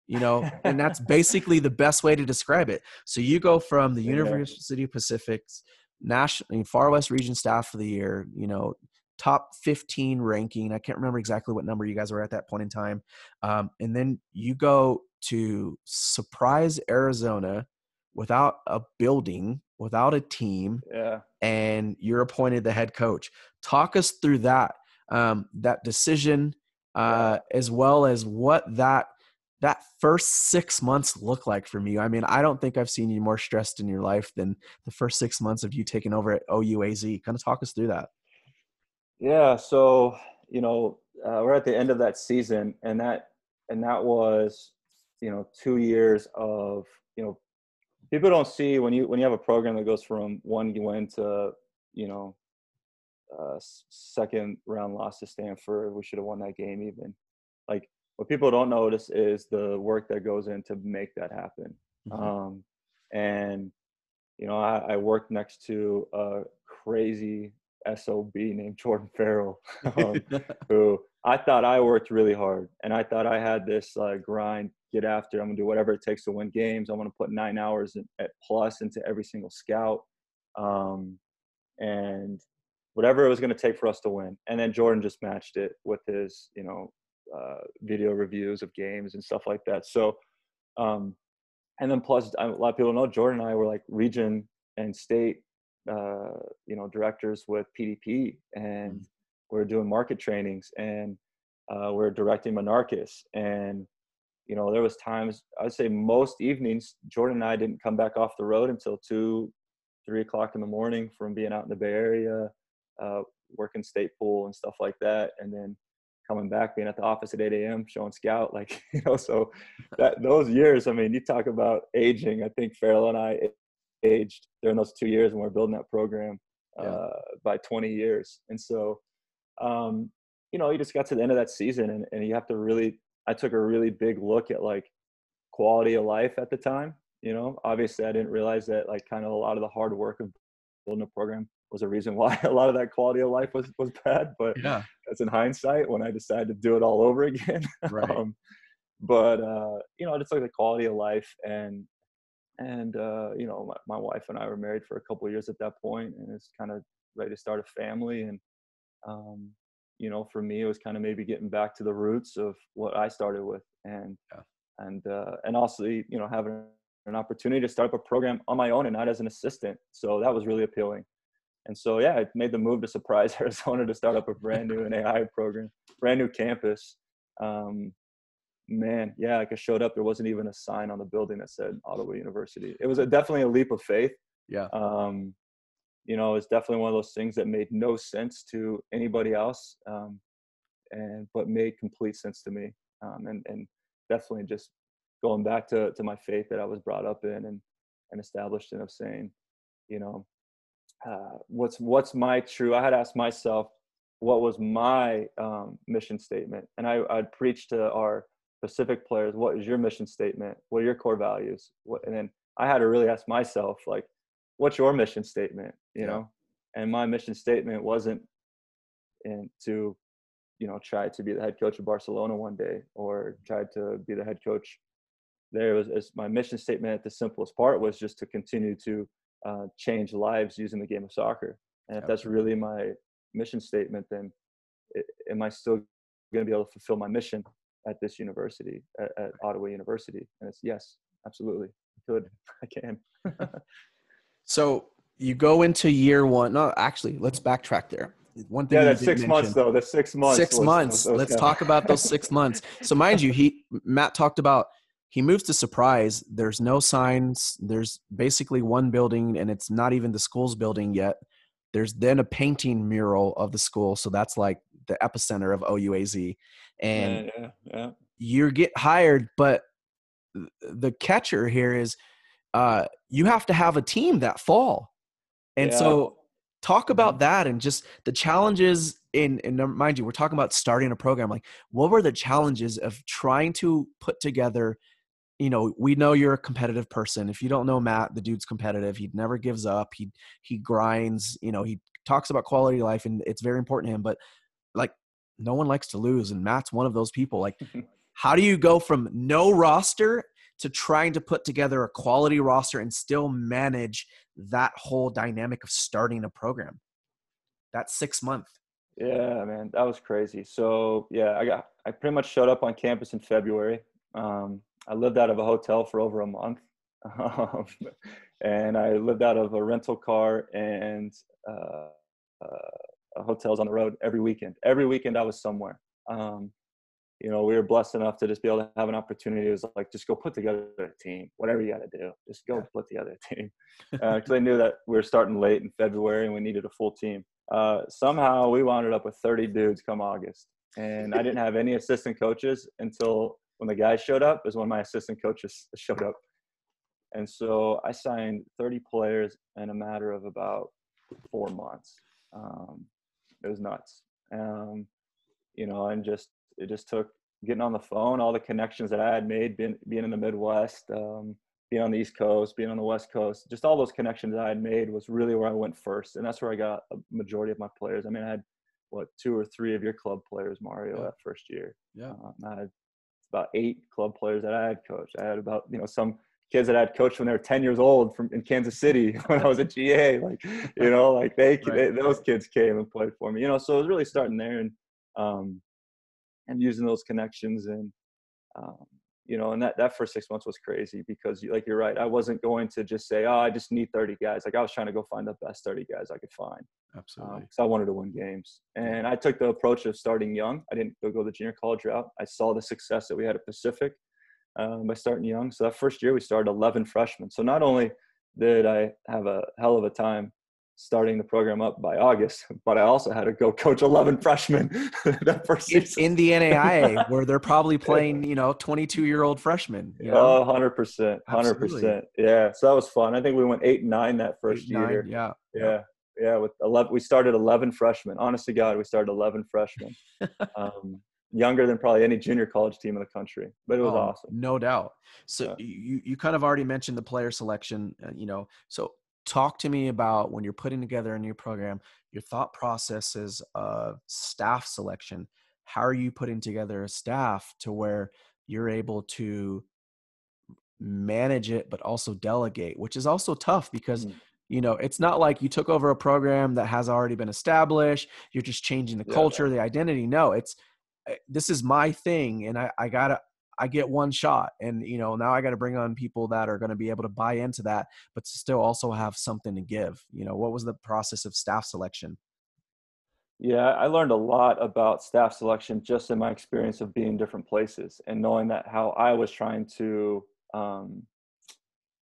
you know, and that's basically the best way to describe it. So you go from the yeah. University of Pacific's national, I mean, Far West Region Staff of the Year, you know, top fifteen ranking. I can't remember exactly what number you guys were at that point in time. Um, and then you go to Surprise, Arizona, without a building, without a team, yeah. and you're appointed the head coach. Talk us through that, um, that decision, uh, yeah. as well as what that that first six months looked like from you. I mean, I don't think I've seen you more stressed in your life than the first six months of you taking over at O U A Z. Kind of talk us through that. Yeah, so, you know, uh, we're at the end of that season, and that and that was – you know, two years of, you know, people don't see when you, when you have a program that goes from one win to, you know, uh, second round loss to Stanford, we should have won that game even. Like, what people don't notice is the work that goes in to make that happen. Mm-hmm. Um, and, you know, I, I worked next to a crazy S O B named Jordan Ferrell, um, who I thought I worked really hard. And I thought I had this uh, grind, get after, I'm going to do whatever it takes to win games. I want to put nine hours in, at plus into every single scout. Um, and whatever it was going to take for us to win. And then Jordan just matched it with his, you know, uh, video reviews of games and stuff like that. So, um, and then plus a lot of people know Jordan and I were like region and state, uh, you know, directors with P D P, and mm-hmm. we're doing market trainings, and uh, we're directing Monarchus, and, you know, there was times, I'd say most evenings, Jordan and I didn't come back off the road until two, three o'clock in the morning from being out in the Bay Area, uh, working state pool and stuff like that. And then coming back, being at the office at eight a.m. showing scout, like, you know, so that those years, I mean, you talk about aging. I think Farrell and I aged during those two years when we were building that program uh, yeah. by twenty years. And so, um, you know, you just got to the end of that season and, and you have to really, I took a really big look at like quality of life at the time. You know, obviously I didn't realize that like kind of a lot of the hard work of building a program was a reason why a lot of that quality of life was, was bad, but yeah, that's in hindsight when I decided to do it all over again. Right. um, but, uh, you know, it's like the quality of life and, and, uh, you know, my, my wife and I were married for a couple of years at that point, and it's kind of ready to start a family. And, um, you know, for me, it was kind of maybe getting back to the roots of what I started with, and, yeah. and, uh, and also, you know, having an opportunity to start up a program on my own and not as an assistant. So that was really appealing. And so, yeah, I made the move to Surprise, Arizona to start up a brand new N A I A program, brand new campus. Um, man, yeah, like I showed up, there wasn't even a sign on the building that said Ottawa University. It was a, definitely a leap of faith. Yeah. Um, you know, it's definitely one of those things that made no sense to anybody else, um, and but made complete sense to me. Um, and, and definitely just going back to, to my faith that I was brought up in and, and established in, of saying, you know, Uh, what's, what's my true, I had asked myself, what was my um, mission statement? And I, I'd preach to our Pacific players, what is your mission statement? What are your core values? What, and then I had to really ask myself, like, what's your mission statement? You know, and my mission statement wasn't in, to, you know, try to be the head coach of Barcelona one day or try to be the head coach there. It was, my mission statement at the simplest part was just to continue to Uh, change lives using the game of soccer. And if that's really my mission statement, then it, am I still going to be able to fulfill my mission at this university, at, at Ottawa University? And it's yes, absolutely. I could. I can. So you go into year one. No, actually, let's backtrack there. One thing yeah, that's six mention, months though. That's six months. Six was, months. Was, was let's kinda... talk about those six months. So mind you, he Matt talked about he moves to Surprise. There's no signs. There's basically one building, and it's not even the school's building yet. There's then a painting mural of the school. So that's like the epicenter of O U A Z. And yeah, yeah, yeah. you get hired, but the catcher here is uh, you have to have a team that fall. And yeah. so talk about that and just the challenges. In, and mind you, we're talking about starting a program. Like, what were the challenges of trying to put together – you know, we know you're a competitive person. If you don't know Matt, the dude's competitive. He never gives up. He, he grinds, you know, he talks about quality of life and it's very important to him, but like no one likes to lose. And Matt's one of those people. Like, how do you go from no roster to trying to put together a quality roster and still manage that whole dynamic of starting a program? That's six months. Yeah, man, that was crazy. So yeah, I got, I pretty much showed up on campus in February. Um, I lived out of a hotel for over a month, um, and I lived out of a rental car and uh, uh, hotels on the road every weekend. Every weekend I was somewhere. Um, you know, we were blessed enough to just be able to have an opportunity. It was like, just go put together a team, whatever you got to do, just go put together a team. Because uh, they knew that we were starting late in February and we needed a full team. Uh, somehow we wound up with thirty dudes come August, and I didn't have any assistant coaches until when the guys showed up is when my assistant coaches showed up. And so I signed thirty players in a matter of about four months. Um, it was nuts. Um, you know, and just, it just took getting on the phone, all the connections that I had made, being, being in the Midwest, um, being on the East Coast, being on the West Coast, just all those connections that I had made was really where I went first. And that's where I got a majority of my players. I mean, I had what, two or three of your club players, Mario, yeah. that first year. Yeah. Uh, and I had about eight club players that I had coached. I had about, you know, some kids that I had coached when they were ten years old from in Kansas City when I was at G A, like, you know, like they, right. they those kids came and played for me, you know, so it was really starting there and, um, and using those connections and, um, you know, and that, that first six months was crazy because you, like, you're right. I wasn't going to just say, oh, I just need thirty guys. Like I was trying to go find the best thirty guys I could find. Absolutely. Um, so I wanted to win games. And I took the approach of starting young. I didn't go, go the junior college route. I saw the success that we had at Pacific um, by starting young. So that first year we started eleven freshmen. So not only did I have a hell of a time starting the program up by August, but I also had to go coach eleven freshmen that first season. In the N A I A where they're probably playing, you know, twenty-two-year-old freshmen. You know? Oh, one hundred percent. one hundred percent. Absolutely. Yeah, so that was fun. I think we went eight and nine that first eight, year. Nine, yeah. Yeah. yeah, with eleven, we started eleven freshmen. Honest to God, we started eleven freshmen. Um, younger than probably any junior college team in the country, but it was oh, awesome. No doubt. So yeah. you, you kind of already mentioned the player selection, uh, you know, so talk to me about when you're putting together a new program, your thought processes of staff selection. How are you putting together a staff to where you're able to manage it, but also delegate, which is also tough because, mm-hmm. you know, it's not like you took over a program that has already been established. You're just changing the yeah. culture, the identity. No, it's, this is my thing. And I, I gotta, I get one shot, and, you know, now I got to bring on people that are going to be able to buy into that, but still also have something to give. You know, what was the process of staff selection? Yeah, I learned a lot about staff selection just in my experience of being in different places and knowing that how I was trying to, um,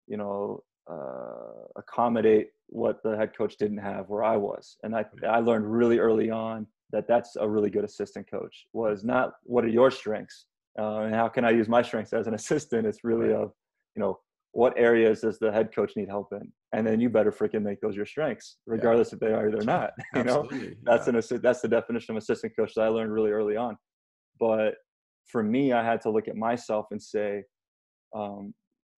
you know, uh, accommodate what the head coach didn't have where I was. And I, I learned really early on that that's a really good assistant coach, was not what are your strengths? Uh, and how can I use my strengths as an assistant? It's really of, you know, what areas does the head coach need help in? And then you better freaking make those your strengths, regardless yeah. if they are or they're not. You know, Absolutely. that's yeah. an that's the definition of assistant coach that I learned really early on. But for me, I had to look at myself and say, um,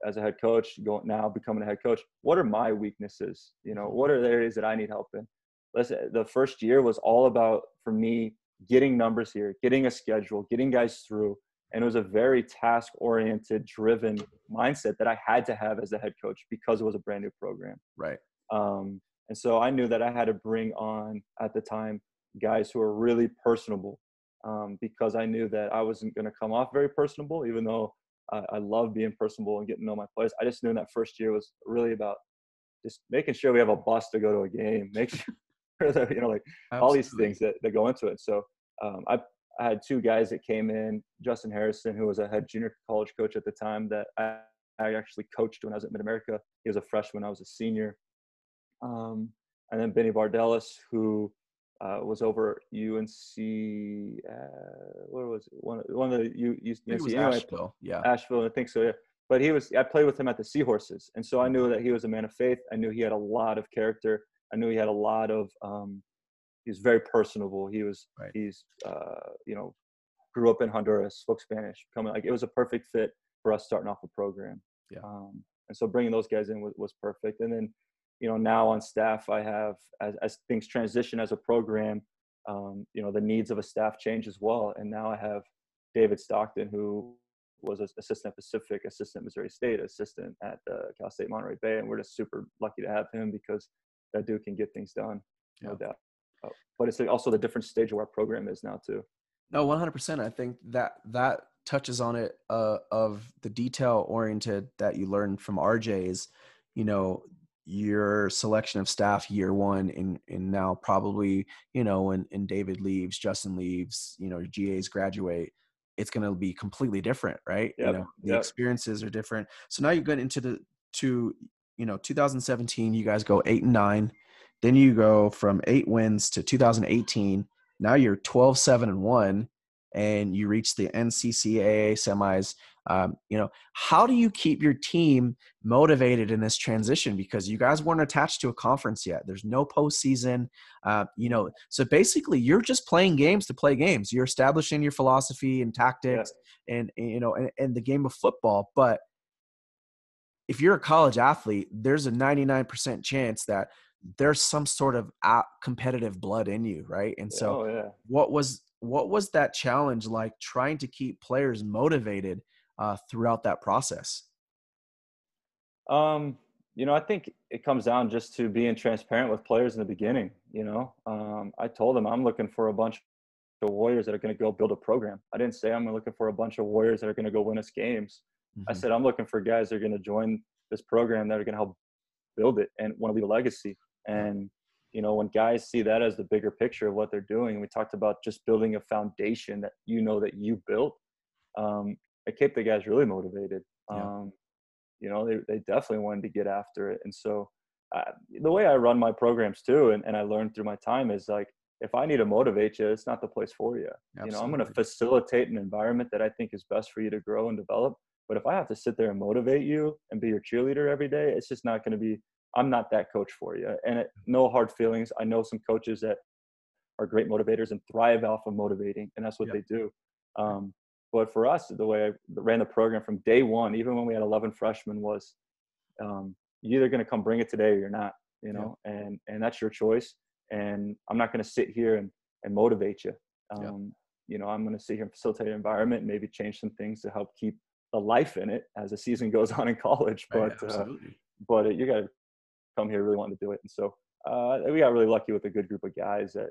as a head coach, going now becoming a head coach, what are my weaknesses? You know, what are the areas that I need help in? Listen, the first year was all about for me getting numbers here, getting a schedule, getting guys through. And it was a very task-oriented, driven mindset that I had to have as a head coach because it was a brand new program. Right. Um, and so I knew that I had to bring on, at the time, guys who are really personable um, because I knew that I wasn't going to come off very personable, even though I, I love being personable and getting to know my players. I just knew that first year was really about just making sure we have a bus to go to a game, make sure that, you know, like Absolutely. all these things that, that go into it. So um, I I had two guys that came in, Justin Harrison, who was a head junior college coach at the time that I, I actually coached when I was at Mid-America. He was a freshman. I was a senior. Um, and then Benny Bardelis, who uh, was over at U N C, uh, where was it? One, one of the U, U, U N C. It was Asheville. Yeah. Asheville, I think so, yeah. But he was, I played with him at the Seahorses. And so I knew that he was a man of faith. I knew he had a lot of character. I knew he had a lot of um, – he's very personable. He was, right. he's, uh, you know, grew up in Honduras, spoke Spanish, coming like, it was a perfect fit for us starting off a program. Yeah. Um, and so bringing those guys in was, was perfect. And then, you know, now on staff, I have, as, as things transition as a program, um, you know, the needs of a staff change as well. And now I have David Stockton, who was an assistant at Pacific, assistant at Missouri State, assistant at uh, Cal State Monterey Bay. And we're just super lucky to have him because that dude can get things done. Yeah. No doubt. But it's also the different stage of our program is now too. No, one hundred percent. I think that that touches on it uh, of the detail oriented that you learned from R J is, you know, your selection of staff year one and, and now probably, you know, when and David leaves, Justin leaves, you know, your G As graduate, it's going to be completely different, right? Yep. You know, the yep. experiences are different. So now you're going into the, to, you know, two thousand seventeen, you guys go eight and nine. Then you go from eight wins to two thousand eighteen. Now you're twelve, seven, and one, and you reach the N C C A A semis. Um, you know, how do you keep your team motivated in this transition? Because you guys weren't attached to a conference yet. There's no postseason. Uh, you know, so basically you're just playing games to play games. You're establishing your philosophy and tactics, yeah. and, and you know, and, and the game of football, but if you're a college athlete, there's a ninety-nine percent chance that there's some sort of competitive blood in you, right? And so oh, yeah. what was what was that challenge like trying to keep players motivated uh, throughout that process? Um, you know, I think it comes down just to being transparent with players in the beginning, you know. Um, I told them I'm looking for a bunch of warriors that are going to go build a program. I didn't say I'm looking for a bunch of warriors that are going to go win us games. Mm-hmm. I said I'm looking for guys that are going to join this program that are going to help build it and want to leave a legacy. And, you know, when guys see that as the bigger picture of what they're doing, we talked about just building a foundation that, you know, that you built, um, it kept the guys really motivated. Yeah. Um, you know, they, they definitely wanted to get after it. And so uh, the way I run my programs too, and, and I learned through my time is like, if I need to motivate you, it's not the place for you. Absolutely. You know, I'm going to facilitate an environment that I think is best for you to grow and develop. But if I have to sit there and motivate you and be your cheerleader every day, it's just not going to be I'm not that coach for you. And it, no hard feelings. I know some coaches that are great motivators and thrive off of motivating, and that's what yep. they do. Um, but for us, the way I ran the program from day one, even when we had eleven freshmen, was um, you're either going to come bring it today or you're not, you know, yeah. and, and that's your choice. And I'm not going to sit here and, and motivate you. Um, yeah. You know, I'm going to sit here and facilitate an environment and maybe change some things to help keep the life in it as the season goes on in college. But, yeah, uh, but it, you got to come here really wanting to do it. And so uh, we got really lucky with a good group of guys that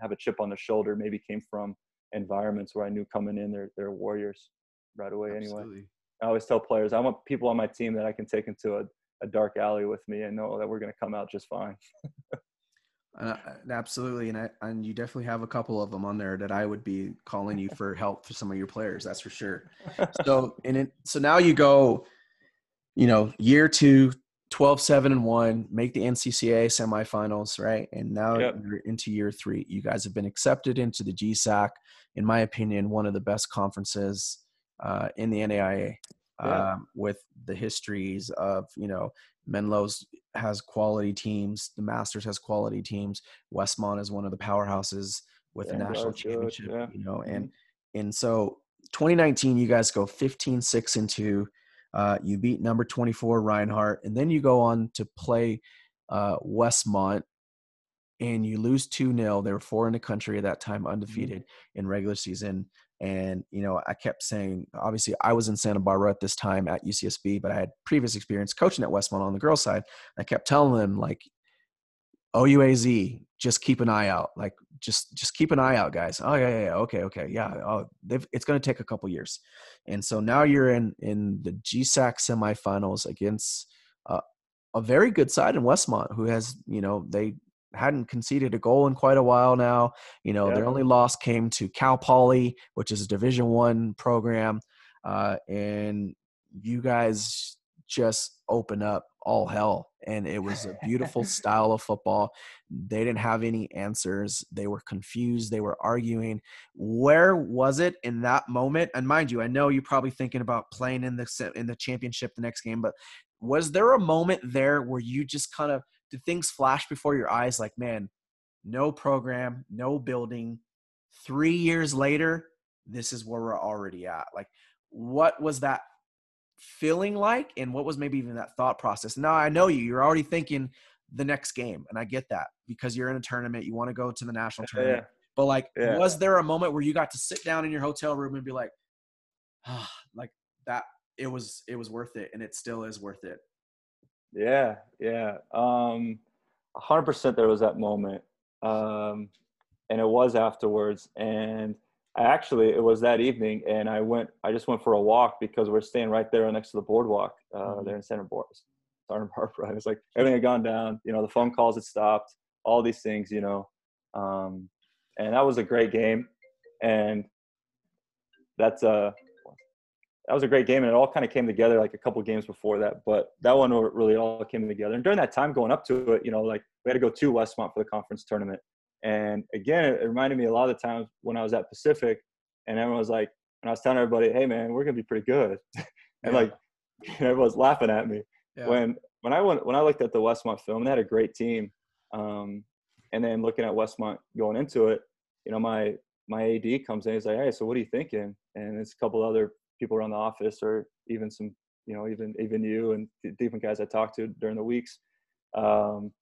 have a chip on the shoulder, maybe came from environments where I knew coming in they're, they're warriors right away. Absolutely. Anyway, I always tell players, I want people on my team that I can take into a, a dark alley with me and know that we're going to come out just fine. Uh, absolutely. And I, and you definitely have a couple of them on there that I would be calling you for help for some of your players. That's for sure. So, and it, so now you go, you know, year two, twelve, seven and one, make the N C C A A semifinals. Right. And now yep. you're into year three. You guys have been accepted into the G S A C, in my opinion, one of the best conferences uh, in the N A I A. Yeah. Um, with the histories of, you know, Menlo's has quality teams, the Masters has quality teams, Westmont is one of the powerhouses with yeah, a national good, championship, yeah. you know, and and so twenty nineteen, you guys go fifteen six and two, uh, you beat number twenty-four Reinhardt, and then you go on to play uh, Westmont, and you lose two nil. They were four in the country at that time, undefeated mm-hmm. in regular season. And, you know, I kept saying, obviously, I was in Santa Barbara at this time at U C S B, but I had previous experience coaching at Westmont on the girls' side. I kept telling them, like, O U A Z, just keep an eye out. Like, just just keep an eye out, guys. Oh, yeah, yeah, yeah. Okay, okay, yeah. Oh, they've, it's going to take a couple years. And so now you're in, in the G S A C semifinals against uh, a very good side in Westmont who has, you know, they – hadn't conceded a goal in quite a while now. You know, yeah. their only loss came to Cal Poly, which is a Division One program. Uh, and you guys just open up all hell. And it was a beautiful style of football. They didn't have any answers. They were confused. They were arguing. Where was it in that moment? And mind you, I know you're probably thinking about playing in the, in the championship the next game, but was there a moment there where you just kind of, did things flash before your eyes like, man, no program, no building. Three years later, this is where we're already at. Like, what was that feeling like? And what was maybe even that thought process? Now, I know you. You're already thinking the next game, and I get that because you're in a tournament. You want to go to the national tournament. Yeah. But, like, yeah. was there a moment where you got to sit down in your hotel room and be like, ah, like that, it was, it was worth it, and it still is worth it? Yeah, yeah. Um, one hundred percent there was that moment. Um, and it was afterwards. And I actually, it was that evening, and I went, I just went for a walk because we're staying right there next to the boardwalk uh, mm-hmm. there in Santa Barbara. It was like everything had gone down. You know, the phone calls had stopped, all these things, you know. Um, and that was a great game. And that's a... that was a great game, and it all kind of came together like a couple of games before that, but that one really all came together. And during that time going up to it, you know, like we had to go to Westmont for the conference tournament. And again, it reminded me a lot of the times when I was at Pacific and everyone was like, and I was telling everybody, hey man, we're going to be pretty good. and yeah. like, and everyone's laughing at me. Yeah. When, when I went, when I looked at the Westmont film, they had a great team. Um, and then looking at Westmont going into it, you know, my, my A D comes in, he's like, hey, so what are you thinking? And it's a couple other people around the office, or even some, you know, even even you and different guys I talked to during the weeks. Um,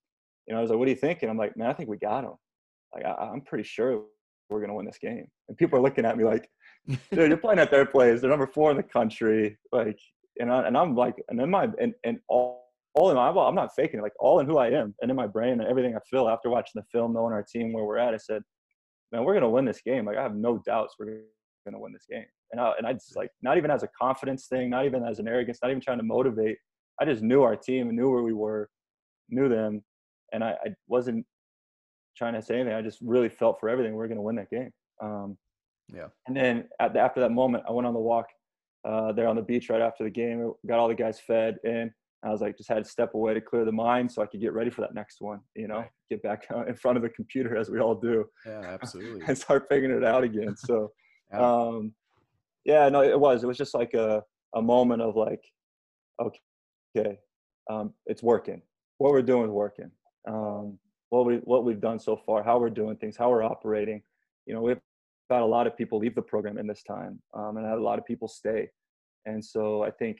you know, I was like, "What do you think?" And I'm like, "Man, I think we got him. Like, I, I'm pretty sure we're gonna win this game." And people are looking at me like, "Dude, you're playing at their place. They're number four in the country." Like, and I, and I'm like, and in my and and all all in my, I'm not faking it. Like, all in who I am, and in my brain, and everything I feel after watching the film, knowing our team, where we're at, I said, "Man, we're gonna win this game. Like, I have no doubts we're gonna win this game." And I, and I just like, not even as a confidence thing, not even as an arrogance, not even trying to motivate. I just knew our team and knew where we were, knew them. And I, I wasn't trying to say anything. I just really felt for everything. We're going to win that game. Um, yeah. And then at the, after that moment, I went on the walk uh, there on the beach right after the game, got all the guys fed. And I was like, just had to step away to clear the mind so I could get ready for that next one, you know, right. Get back out in front of the computer as we all do. Yeah, absolutely. And start figuring it out again. So, um, yeah, no, it was. It was just like a, a moment of like, okay, okay um, it's working. what we're doing working, um, what, we, what we've done so far, how we're doing things, how we're operating. You know, we've had a lot of people leave the program in this time, um, and had a lot of people stay. And so I think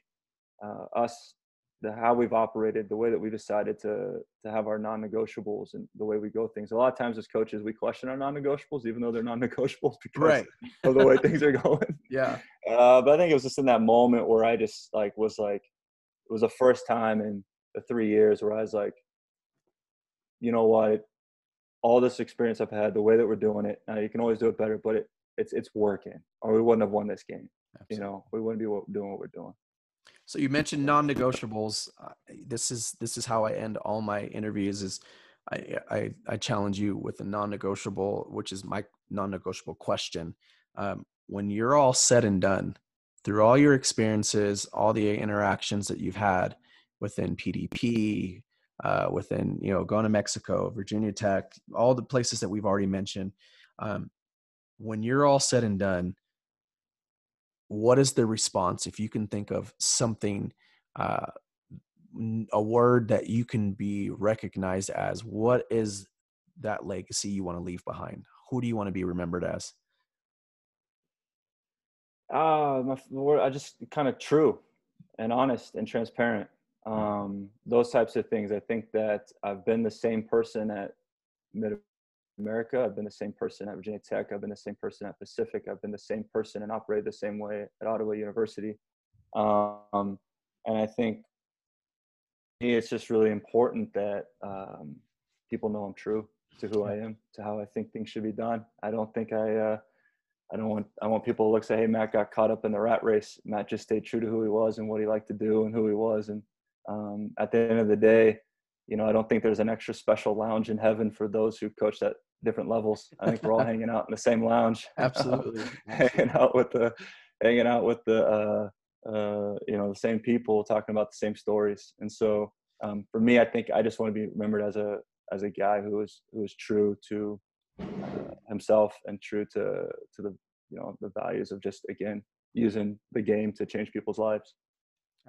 uh, us, the how we've operated, the way that we decided to to have our non-negotiables and the way we go things. A lot of times as coaches, we question our non-negotiables, even though they're non-negotiables because right. of the way things are going. Yeah. Uh, but I think it was just in that moment where I just like was like, it was the first time in the three years where I was like, you know what, all this experience I've had, the way that we're doing it, now you can always do it better, but it it's it's working, or we wouldn't have won this game. Absolutely. You know, we wouldn't be doing what we're doing. So you mentioned non-negotiables. Uh, this is this is how I end all my interviews. Is I I, I challenge you with a non-negotiable, which is my non-negotiable question. Um, when you're all said and done, through all your experiences, all the interactions that you've had within P D P, uh, within you know going to Mexico, Virginia Tech, all the places that we've already mentioned, um, when you're all said and done, what is the response? If you can think of something, uh, a word that you can be recognized as, what is that legacy you want to leave behind? Who do you want to be remembered as? Uh, my word, I just kind of true and honest and transparent. Um, those types of things. I think that I've been the same person at Mid-America. I've been the same person at Virginia Tech. I've been the same person at Pacific. I've been the same person and operated the same way at Ottawa University. Um, and I think it's just really important that um, people know I'm true to who I am, to how I think things should be done. I don't think I, uh, I don't want, I want people to look say, hey, Matt got caught up in the rat race. Matt just stayed true to who he was and what he liked to do and who he was. And um, at the end of the day, you know, I don't think there's an extra special lounge in heaven for those who coach at different levels. I think we're all hanging out in the same lounge. Absolutely. hanging out with the, hanging out with the, uh, uh, you know, the same people talking about the same stories. And so um, for me, I think I just want to be remembered as a, as a guy who is, who is true to uh, himself and true to, to the, you know, the values of just, again, using the game to change people's lives.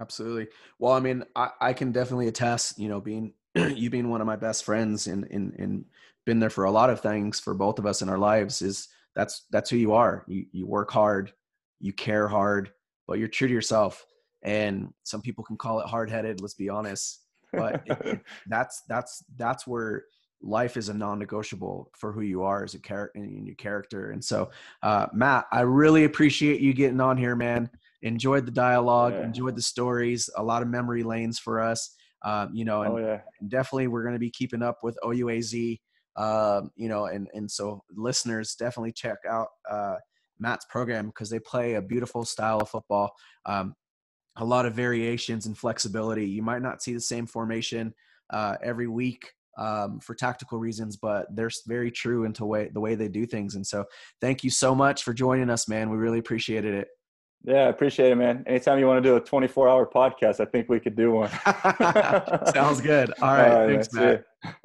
Absolutely. Well, I mean, I, I can definitely attest, you know, being, you being one of my best friends and, and, and been there for a lot of things for both of us in our lives is that's, that's who you are. You, you work hard, you care hard, but you're true to yourself. And some people can call it hard-headed, let's be honest, but it, it, that's, that's, that's where life is a non-negotiable for who you are as a character and your character. And so, uh, Matt, I really appreciate you getting on here, man. Enjoyed the dialogue, yeah. Enjoyed the stories, a lot of memory lanes for us. Um, you know, and oh, yeah. Definitely we're going to be keeping up with O U A Z, um, you know, and, and so listeners definitely check out uh, Matt's program because they play a beautiful style of football, um, a lot of variations and flexibility. You might not see the same formation uh, every week um, for tactical reasons, but they're very true into way, the way they do things. And so thank you so much for joining us, man. We really appreciated it. Yeah, I appreciate it, man. Anytime you want to do a twenty-four hour podcast, I think we could do one. Sounds good. All right. All right, thanks, man. Matt.